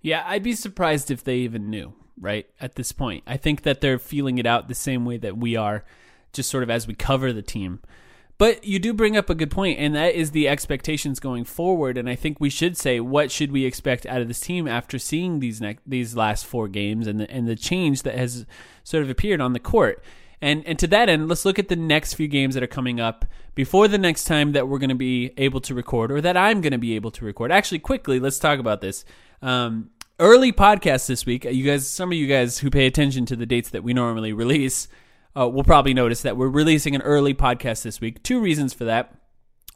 Yeah, I'd be surprised if they even knew, right, at this point. I think that they're feeling it out the same way that we are, just sort of as we cover the team. But you do bring up a good point, and that is the expectations going forward. And I think we should say, what should we expect out of this team after seeing these last four games and the change that has sort of appeared on the court? And to that end, let's look at the next few games that are coming up before the next time that we're going to be able to record, or that I'm going to be able to record. Actually, quickly, let's talk about this. Early podcast this week. You guys, some of you guys who pay attention to the dates that we normally release, will probably notice that we're releasing an early podcast this week. Two reasons for that.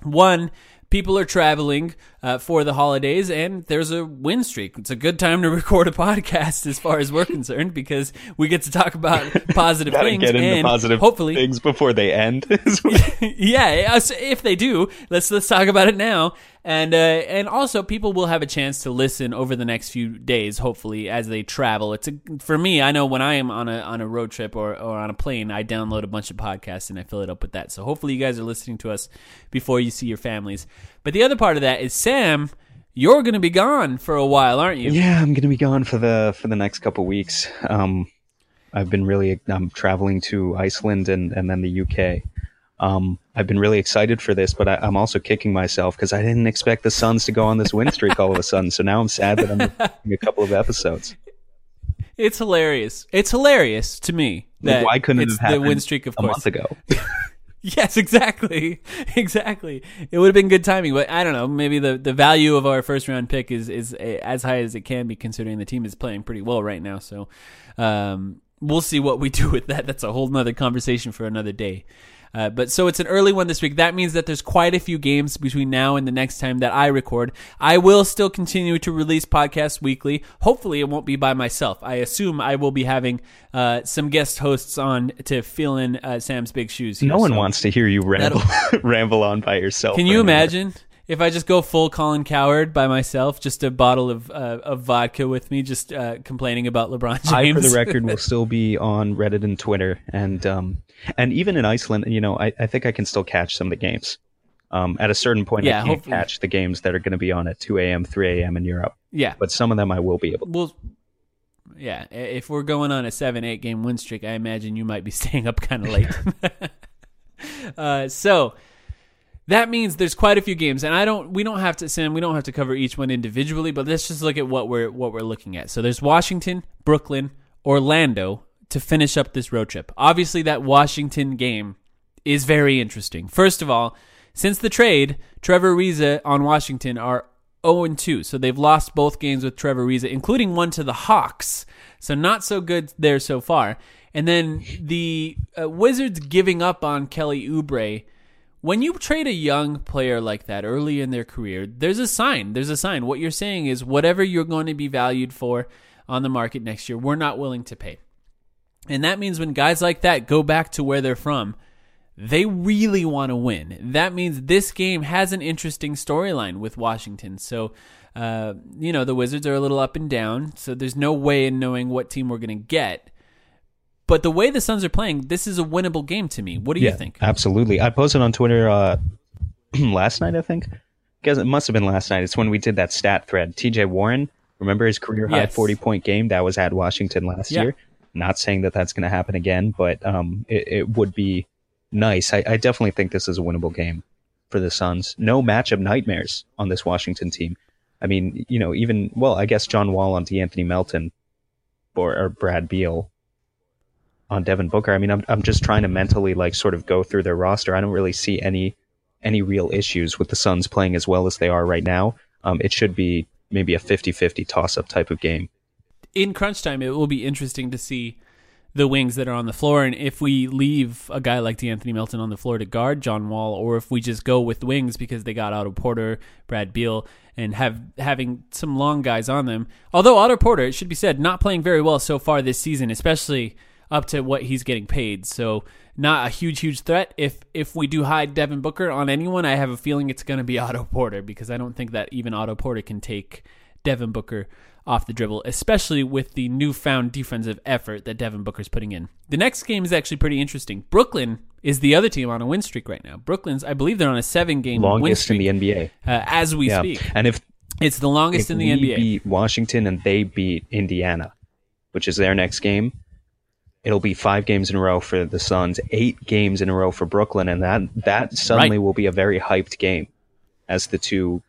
One, people are traveling for the holidays, and there's a win streak. It's a good time to record a podcast as far as we're concerned, because we get to talk about positive things. Get into and positive hopefully things before they end. Yeah, if they do, let's talk about it now. And also, people will have a chance to listen over the next few days, hopefully, as they travel. For me, I know when I am on a road trip or on a plane, I download a bunch of podcasts and I fill it up with that. So hopefully you guys are listening to us before you see your families. But the other part of that is, Sam, you're going to be gone for a while, aren't you? Yeah, I'm going to be gone for the next couple of weeks. I'm traveling to Iceland and then the UK. I've been really excited for this, but I'm also kicking myself because I didn't expect the Suns to go on this win streak all of a sudden. So now I'm sad that I'm missing a couple of episodes. It's hilarious. It's hilarious to me that why couldn't it's it have happened the win streak of a course. Month ago. Yes, exactly. Exactly. It would have been good timing, but I don't know. Maybe the value of our first round pick is as high as it can be considering the team is playing pretty well right now. So we'll see what we do with that. That's a whole nother conversation for another day. But so it's an early one this week. That means that there's quite a few games between now and the next time that I record. I will still continue to release podcasts weekly. Hopefully it won't be by myself. I assume I will be having some guest hosts on to fill in Sam's big shoes here. No one wants to hear you ramble on by yourself. Can you imagine if I just go full Colin Cowherd by myself, just a bottle of vodka with me, just complaining about LeBron James? I, for the record, will still be on Reddit and Twitter, and even in Iceland, you know, I think I can still catch some of the games. At a certain point, yeah, I can't hopefully catch the games that are going to be on at 2 a.m., 3 a.m. in Europe. Yeah, but some of them I will be able to. Well, yeah, if we're going on a 7-8 game win streak, I imagine you might be staying up kind of late. So that means there's quite a few games, and we don't have to cover each one individually, but let's just look at what we're looking at. So there's Washington, Brooklyn, Orlando to finish up this road trip. Obviously, that Washington game is very interesting. First of all, since the trade, Trevor Ariza on Washington are 0-2, so they've lost both games with Trevor Ariza, including one to the Hawks. So not so good there so far. And then the Wizards giving up on Kelly Oubre. When you trade a young player like that early in their career, there's a sign. What you're saying is whatever you're going to be valued for on the market next year, we're not willing to pay. And that means when guys like that go back to where they're from, they really want to win. That means this game has an interesting storyline with Washington. So, you know, the Wizards are a little up and down, so there's no way in knowing what team we're going to get. But the way the Suns are playing, this is a winnable game to me. What do you think? Absolutely. I posted on Twitter last night, I think. Guess it must have been last night. It's when we did that stat thread. TJ Warren, remember his career-high 40-point game? That was at Washington last year. Not saying that that's going to happen again, but it would be nice. I definitely think this is a winnable game for the Suns. No matchup nightmares on this Washington team. I mean, you know, I guess John Wall on De'Anthony Melton or Brad Beal on Devin Booker. I mean, I'm just trying to mentally like sort of go through their roster. I don't really see any real issues with the Suns playing as well as they are right now. It should be maybe a 50-50 toss-up type of game. In crunch time, it will be interesting to see the wings that are on the floor, and if we leave a guy like De'Anthony Melton on the floor to guard John Wall, or if we just go with the wings because they got Otto Porter, Brad Beal, and having some long guys on them. Although Otto Porter, it should be said, not playing very well so far this season, especially up to what he's getting paid. So not a huge threat. If we do hide Devin Booker on anyone, I have a feeling it's going to be Otto Porter, because I don't think that even Otto Porter can take Devin Booker off the dribble, especially with the newfound defensive effort that Devin Booker's putting in. The next game is actually pretty interesting. Brooklyn is the other team on a win streak right now. Brooklyn's, I believe they're on a 7-game win streak. Longest in the NBA. As we speak. And it's the longest in the NBA. If we beat Washington and they beat Indiana, which is their next game, it'll be 5 games in a row for the Suns, 8 games in a row for Brooklyn, and that suddenly will be a very hyped game as the two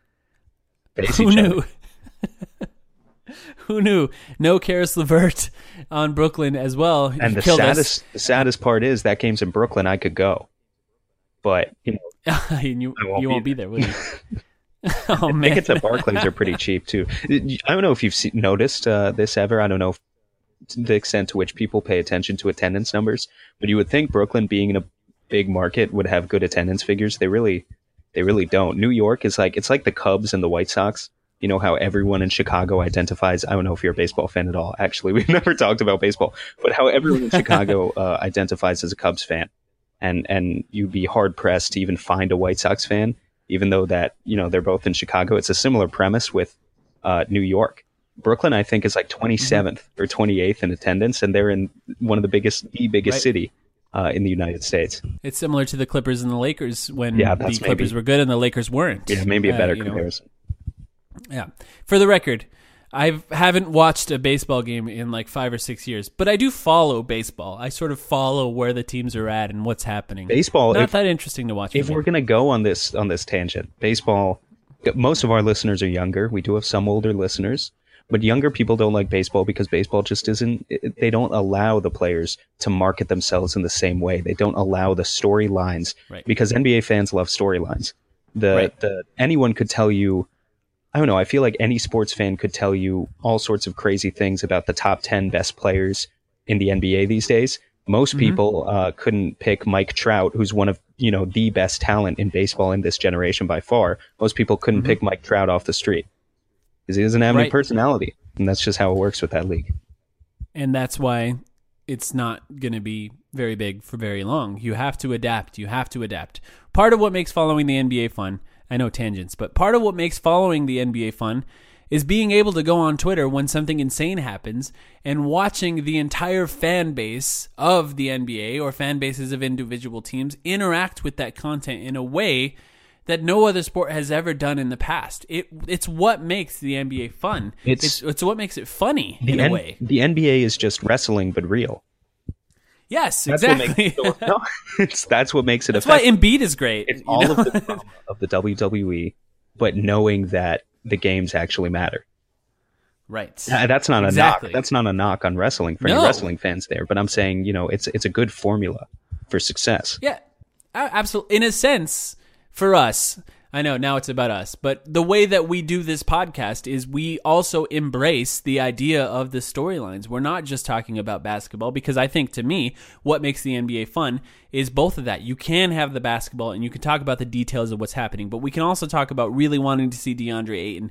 face each other. Who knew? No Karis LeVert on Brooklyn as well. And the saddest part is that game's in Brooklyn. I could go, but you know, you won't be there, will you? Oh, man. Tickets at Barclays are pretty cheap too. I don't know if you've noticed this ever. I don't know to the extent to which people pay attention to attendance numbers, but you would think Brooklyn, being in a big market, would have good attendance figures. They really don't. New York is like, it's like the Cubs and the White Sox. You know how everyone in Chicago identifies, I don't know if you're a baseball fan at all, actually, we've never talked about baseball, but how everyone in Chicago identifies as a Cubs fan. And you'd be hard-pressed to even find a White Sox fan, even though that, you know, they're both in Chicago. It's a similar premise with New York. Brooklyn, I think, is like 27th or 28th in attendance, and they're in one of the biggest city in the United States. It's similar to the Clippers and the Lakers when the Clippers were good and the Lakers weren't. Yeah, maybe a better comparison. Yeah. For the record, I haven't watched a baseball game in like 5 or 6 years, but I do follow baseball. I sort of follow where the teams are at and what's happening. Baseball, not that interesting to watch. If we're gonna go on this tangent, baseball. Most of our listeners are younger. We do have some older listeners, But younger people don't like baseball because baseball just isn't, they don't allow the players to market themselves in the same way. They don't allow the storylines, right, because NBA fans love storylines. Anyone could tell you, I don't know, I feel like any sports fan could tell you all sorts of crazy things about the top 10 best players in the NBA these days. Most people couldn't pick Mike Trout, who's one of, you know, the best talent in baseball in this generation by far. Most people couldn't pick Mike Trout off the street because he doesn't have any personality. And that's just how it works with that league. And that's why it's not going to be very big for very long. You have to adapt. You have to adapt. Part of what makes following the NBA fun, I know tangents, but part of what makes following the NBA fun is being able to go on Twitter when something insane happens and watching the entire fan base of the NBA or fan bases of individual teams interact with that content in a way that no other sport has ever done in the past. It's what makes the NBA fun. It's what makes it funny in a way. The NBA is just wrestling, but real. Yes, that's exactly. That's what makes it effective. That's why Embiid is great. It's all of the drama of the WWE, but knowing that the games actually matter. Right. That's not a knock. That's not a knock on wrestling for any wrestling fans there. But I'm saying, you know, it's a good formula for success. Yeah, absolutely. In a sense, for us, I know now it's about us, but the way that we do this podcast is we also embrace the idea of the storylines. We're not just talking about basketball, because I think, to me, what makes the NBA fun is both of that. You can have the basketball and you can talk about the details of what's happening, but we can also talk about really wanting to see DeAndre Ayton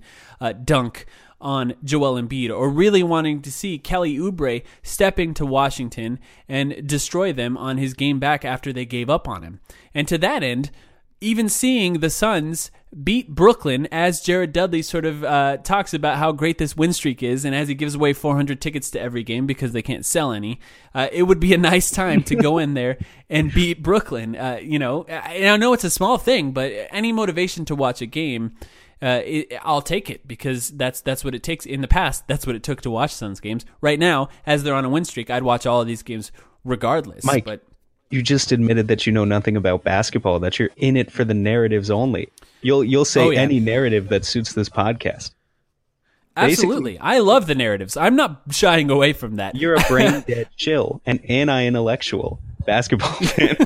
dunk on Joel Embiid, or really wanting to see Kelly Oubre stepping to Washington and destroy them on his game back after they gave up on him. And to that end, even seeing the Suns beat Brooklyn, as Jared Dudley sort of talks about how great this win streak is, and as he gives away 400 tickets to every game because they can't sell any, it would be a nice time to go in there and beat Brooklyn. You know, and I know it's a small thing, but any motivation to watch a game, I'll take it, because that's what it takes. In the past, that's what it took to watch Suns games. Right now, as they're on a win streak, I'd watch all of these games regardless. Mike. But you just admitted that you know nothing about basketball, that you're in it for the narratives only. You'll say any narrative that suits this podcast. Absolutely. Basically, I love the narratives. I'm not shying away from that. You're a brain dead chill and anti-intellectual basketball fan.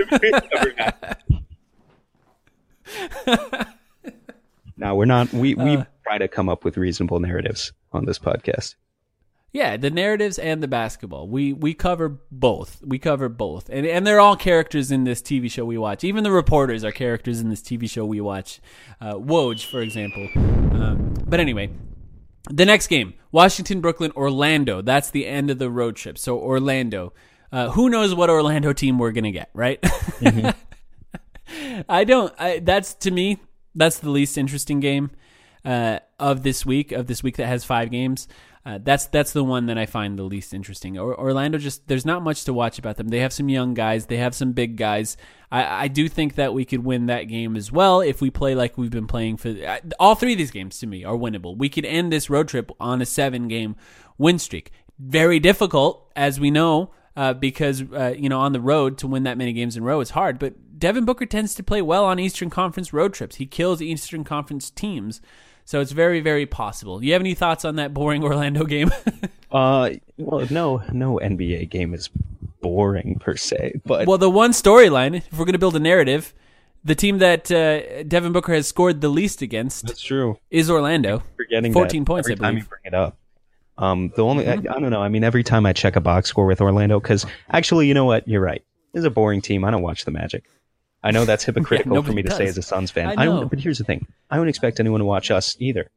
No, we're not. We try to come up with reasonable narratives on this podcast. Yeah, the narratives and the basketball. We cover both. We cover both. And they're all characters in this TV show we watch. Even the reporters are characters in this TV show we watch. Woj, for example. But anyway, the next game, Washington, Brooklyn, Orlando. That's the end of the road trip. So Orlando. Who knows what Orlando team we're going to get, right? That's, to me, that's the least interesting game of this week that has 5 games. That's the one that I find the least interesting. Orlando, just there's not much to watch about them. They have some young guys. They have some big guys. I do think that we could win that game as well if we play like we've been playing. For all three of these games, to me, are winnable. We could end this road trip on a 7-game win streak. Very difficult, as we know, because you know, on the road to win that many games in a row is hard. But Devin Booker tends to play well on Eastern Conference road trips. He kills Eastern Conference teams. So it's very, very possible. You have any thoughts on that boring Orlando game? Well, no NBA game is boring per se. But well, the one storyline, if we're going to build a narrative, the team that Devin Booker has scored the least against, that's true, is Orlando. Forgetting 14 that points, every I believe. Time you bring it up. The only I don't know. I mean, every time I check a box score with Orlando, because actually, you know what? You're right. It's a boring team. I don't watch the Magic. I know that's hypocritical for me to say as a Suns fan. But here's the thing. I don't expect anyone to watch us either.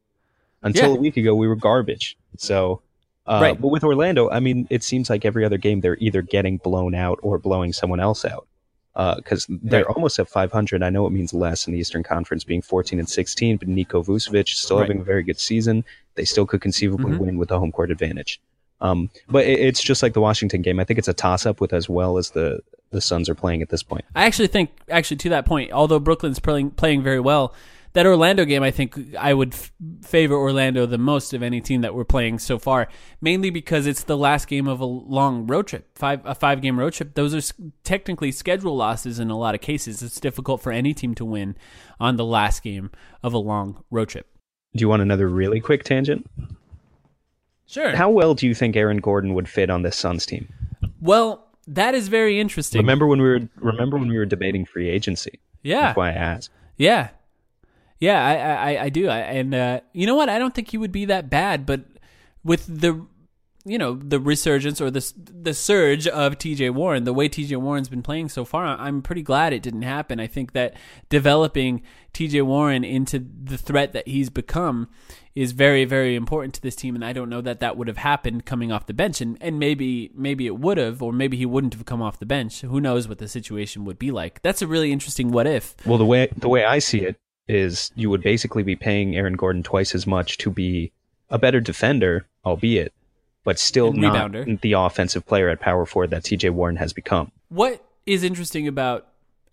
Until a week ago, we were garbage. So, But with Orlando, I mean, it seems like every other game they're either getting blown out or blowing someone else out. Because they're almost at 500. I know it means less in the Eastern Conference, being 14-16, but Niko Vucevic still having a very good season. They still could conceivably win with the home court advantage. But it's just like the Washington game. I think it's a toss-up with as well as the Suns are playing at this point. I actually think, to that point, although Brooklyn's playing very well, that Orlando game, I think I would favor Orlando the most of any team that we're playing so far, mainly because it's the last game of a long road trip, a 5-game road trip. Those are technically schedule losses in a lot of cases. It's difficult for any team to win on the last game of a long road trip. Do you want another really quick tangent? Sure. How well do you think Aaron Gordon would fit on this Suns team? Well, that is very interesting. Remember when we were debating free agency? Yeah. That's why I asked. Yeah. Yeah, I do. And you know what? I don't think he would be that bad, but with the resurgence or the surge of TJ Warren, the way TJ Warren's been playing so far, I'm pretty glad it didn't happen. I think that developing TJ Warren into the threat that he's become is very, very important to this team, and I don't know that that would have happened coming off the bench, and maybe it would have, or maybe he wouldn't have come off the bench. Who knows what the situation would be like? That's a really interesting what if. Well, the way I see it is you would basically be paying Aaron Gordon twice as much to be a better defender, albeit, but still not the offensive player at power forward that TJ Warren has become. What is interesting about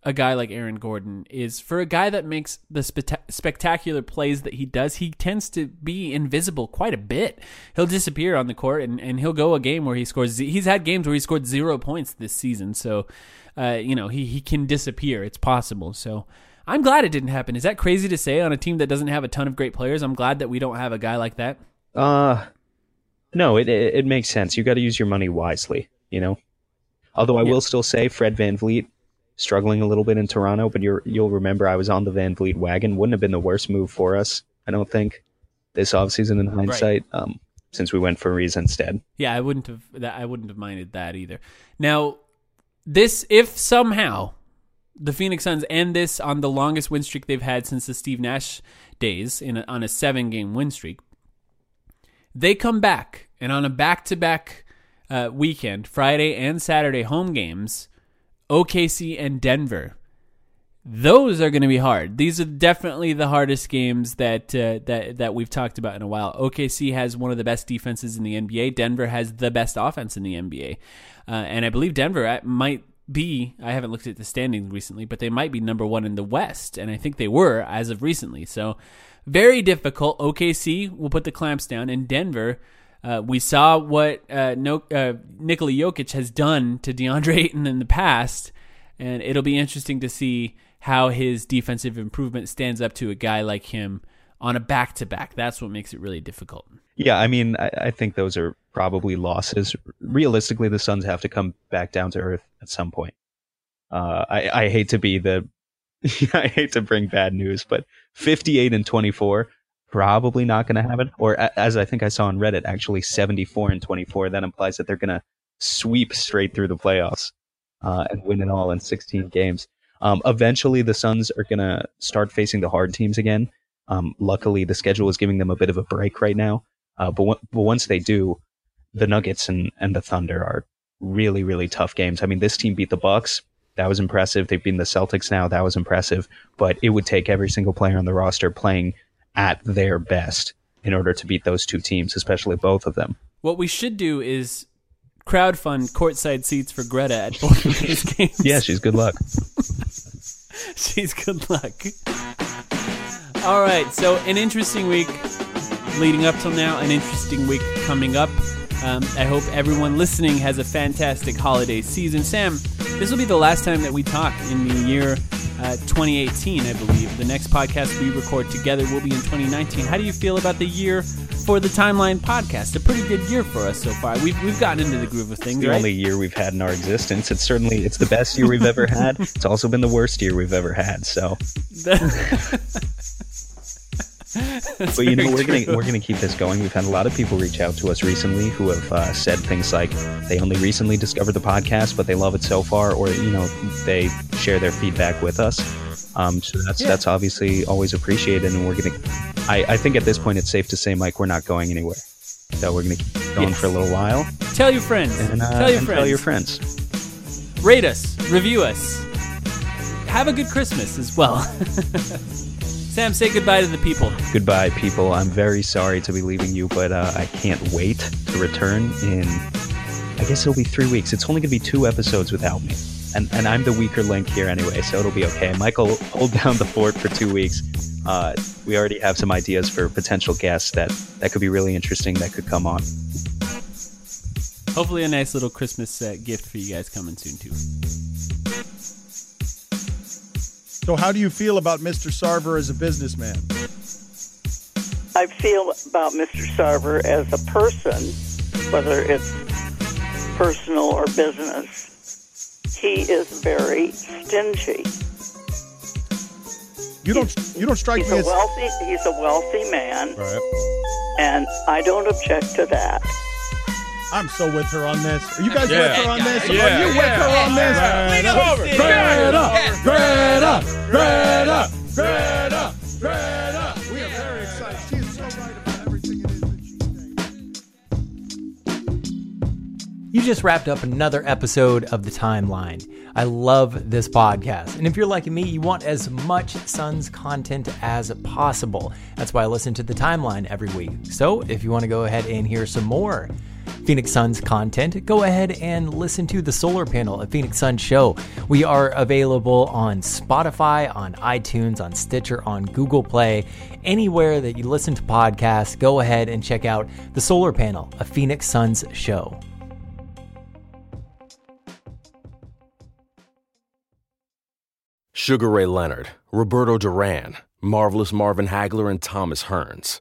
a guy like Aaron Gordon is, for a guy that makes the spectacular plays that he does, he tends to be invisible quite a bit. He'll disappear on the court, and he'll go a game where he scores. He's had games where he scored 0 points this season, so he can disappear. It's possible. So I'm glad it didn't happen. Is that crazy to say on a team that doesn't have a ton of great players? I'm glad that we don't have a guy like that. No, it makes sense. You got to use your money wisely, you know. Although I will still say Fred VanVleet struggling a little bit in Toronto, but you'll remember I was on the VanVleet wagon. Wouldn't have been the worst move for us, I don't think, this offseason in hindsight, right, since we went for Ariza instead. Yeah, I wouldn't have minded that either. Now, if somehow the Phoenix Suns end this on the longest win streak they've had since the Steve Nash days on a 7-game win streak. They come back, and on a back-to-back weekend, Friday and Saturday home games, OKC and Denver, those are going to be hard. These are definitely the hardest games that we've talked about in a while. OKC has one of the best defenses in the NBA. Denver has the best offense in the NBA. And I believe Denver might be, I haven't looked at the standings recently, but they might be number one in the West, and I think they were as of recently. So very difficult. OKC will put the clamps down. In Denver, we saw what Nikola Jokic has done to DeAndre Ayton in the past, and it'll be interesting to see how his defensive improvement stands up to a guy like him on a back-to-back. That's what makes it really difficult. Yeah, I mean, I think those are probably losses. Realistically, the Suns have to come back down to earth at some point. I hate to be the... I hate to bring bad news, but 58-24, probably not going to happen. Or as I think I saw on Reddit, actually 74-24. That implies that they're going to sweep straight through the playoffs and win it all in 16 games. Eventually, the Suns are going to start facing the hard teams again. Luckily, the schedule is giving them a bit of a break right now. But once they do, the Nuggets and the Thunder are really, really tough games. I mean, this team beat the Bucks. That was impressive. They've beaten the Celtics now. That was impressive. But it would take every single player on the roster playing at their best in order to beat those two teams, especially both of them. What we should do is crowdfund courtside seats for Greta at both of these games. Yeah, she's good luck. She's good luck. All right, so an interesting week leading up till now, an interesting week coming up. I hope everyone listening has a fantastic holiday season. Sam, this will be the last time that we talk in the year 2018, I believe. The next podcast we record together will be in 2019. How do you feel about the year for the Timeline podcast? A pretty good year for us so far. We've gotten into the groove of things, right? It's the only year we've had in our existence. It's the best year we've ever had. It's also been the worst year we've ever had, so... But you know, we're gonna keep this going. We've had a lot of people reach out to us recently who have said things like they only recently discovered the podcast, but they love it so far, or you know, they share their feedback with us. So that's obviously always appreciated, and I think at this point it's safe to say, Mike, we're not going anywhere. So we're gonna keep going for a little while. Tell your friends. Tell your friends. Rate us. Review us. Have a good Christmas as well. Sam, say goodbye to the people. Goodbye, people. I'm very sorry to be leaving you, but I can't wait to return in, I guess it'll be 3 weeks. It's only going to be 2 episodes without me. And I'm the weaker link here anyway, so it'll be okay. Michael, hold down the fort for 2 weeks. We already have some ideas for potential guests that could be really interesting that could come on. Hopefully a nice little Christmas gift for you guys coming soon, too. So how do you feel about Mr. Sarver as a businessman? I feel about Mr. Sarver as a person, whether it's personal or business, he is very stingy. You don't strike me as wealthy. He's a wealthy man, right. And I don't object to that. I'm so with her on this. Are you guys with her on this? Are you with her on this? Greta. We are very excited. She is so right about everything it is that she thinks. You just wrapped up another episode of The Timeline. I love this podcast. And if you're like me, you want as much Suns content as possible. That's why I listen to The Timeline every week. So if you want to go ahead and hear some more Phoenix Suns content, go ahead and listen to The Solar Panel, a Phoenix Suns show. We are available on Spotify, on iTunes, on Stitcher, on Google Play. Anywhere that you listen to podcasts, go ahead and check out The Solar Panel, a Phoenix Suns show. Sugar Ray Leonard, Roberto Duran, Marvelous Marvin Hagler, and Thomas Hearns.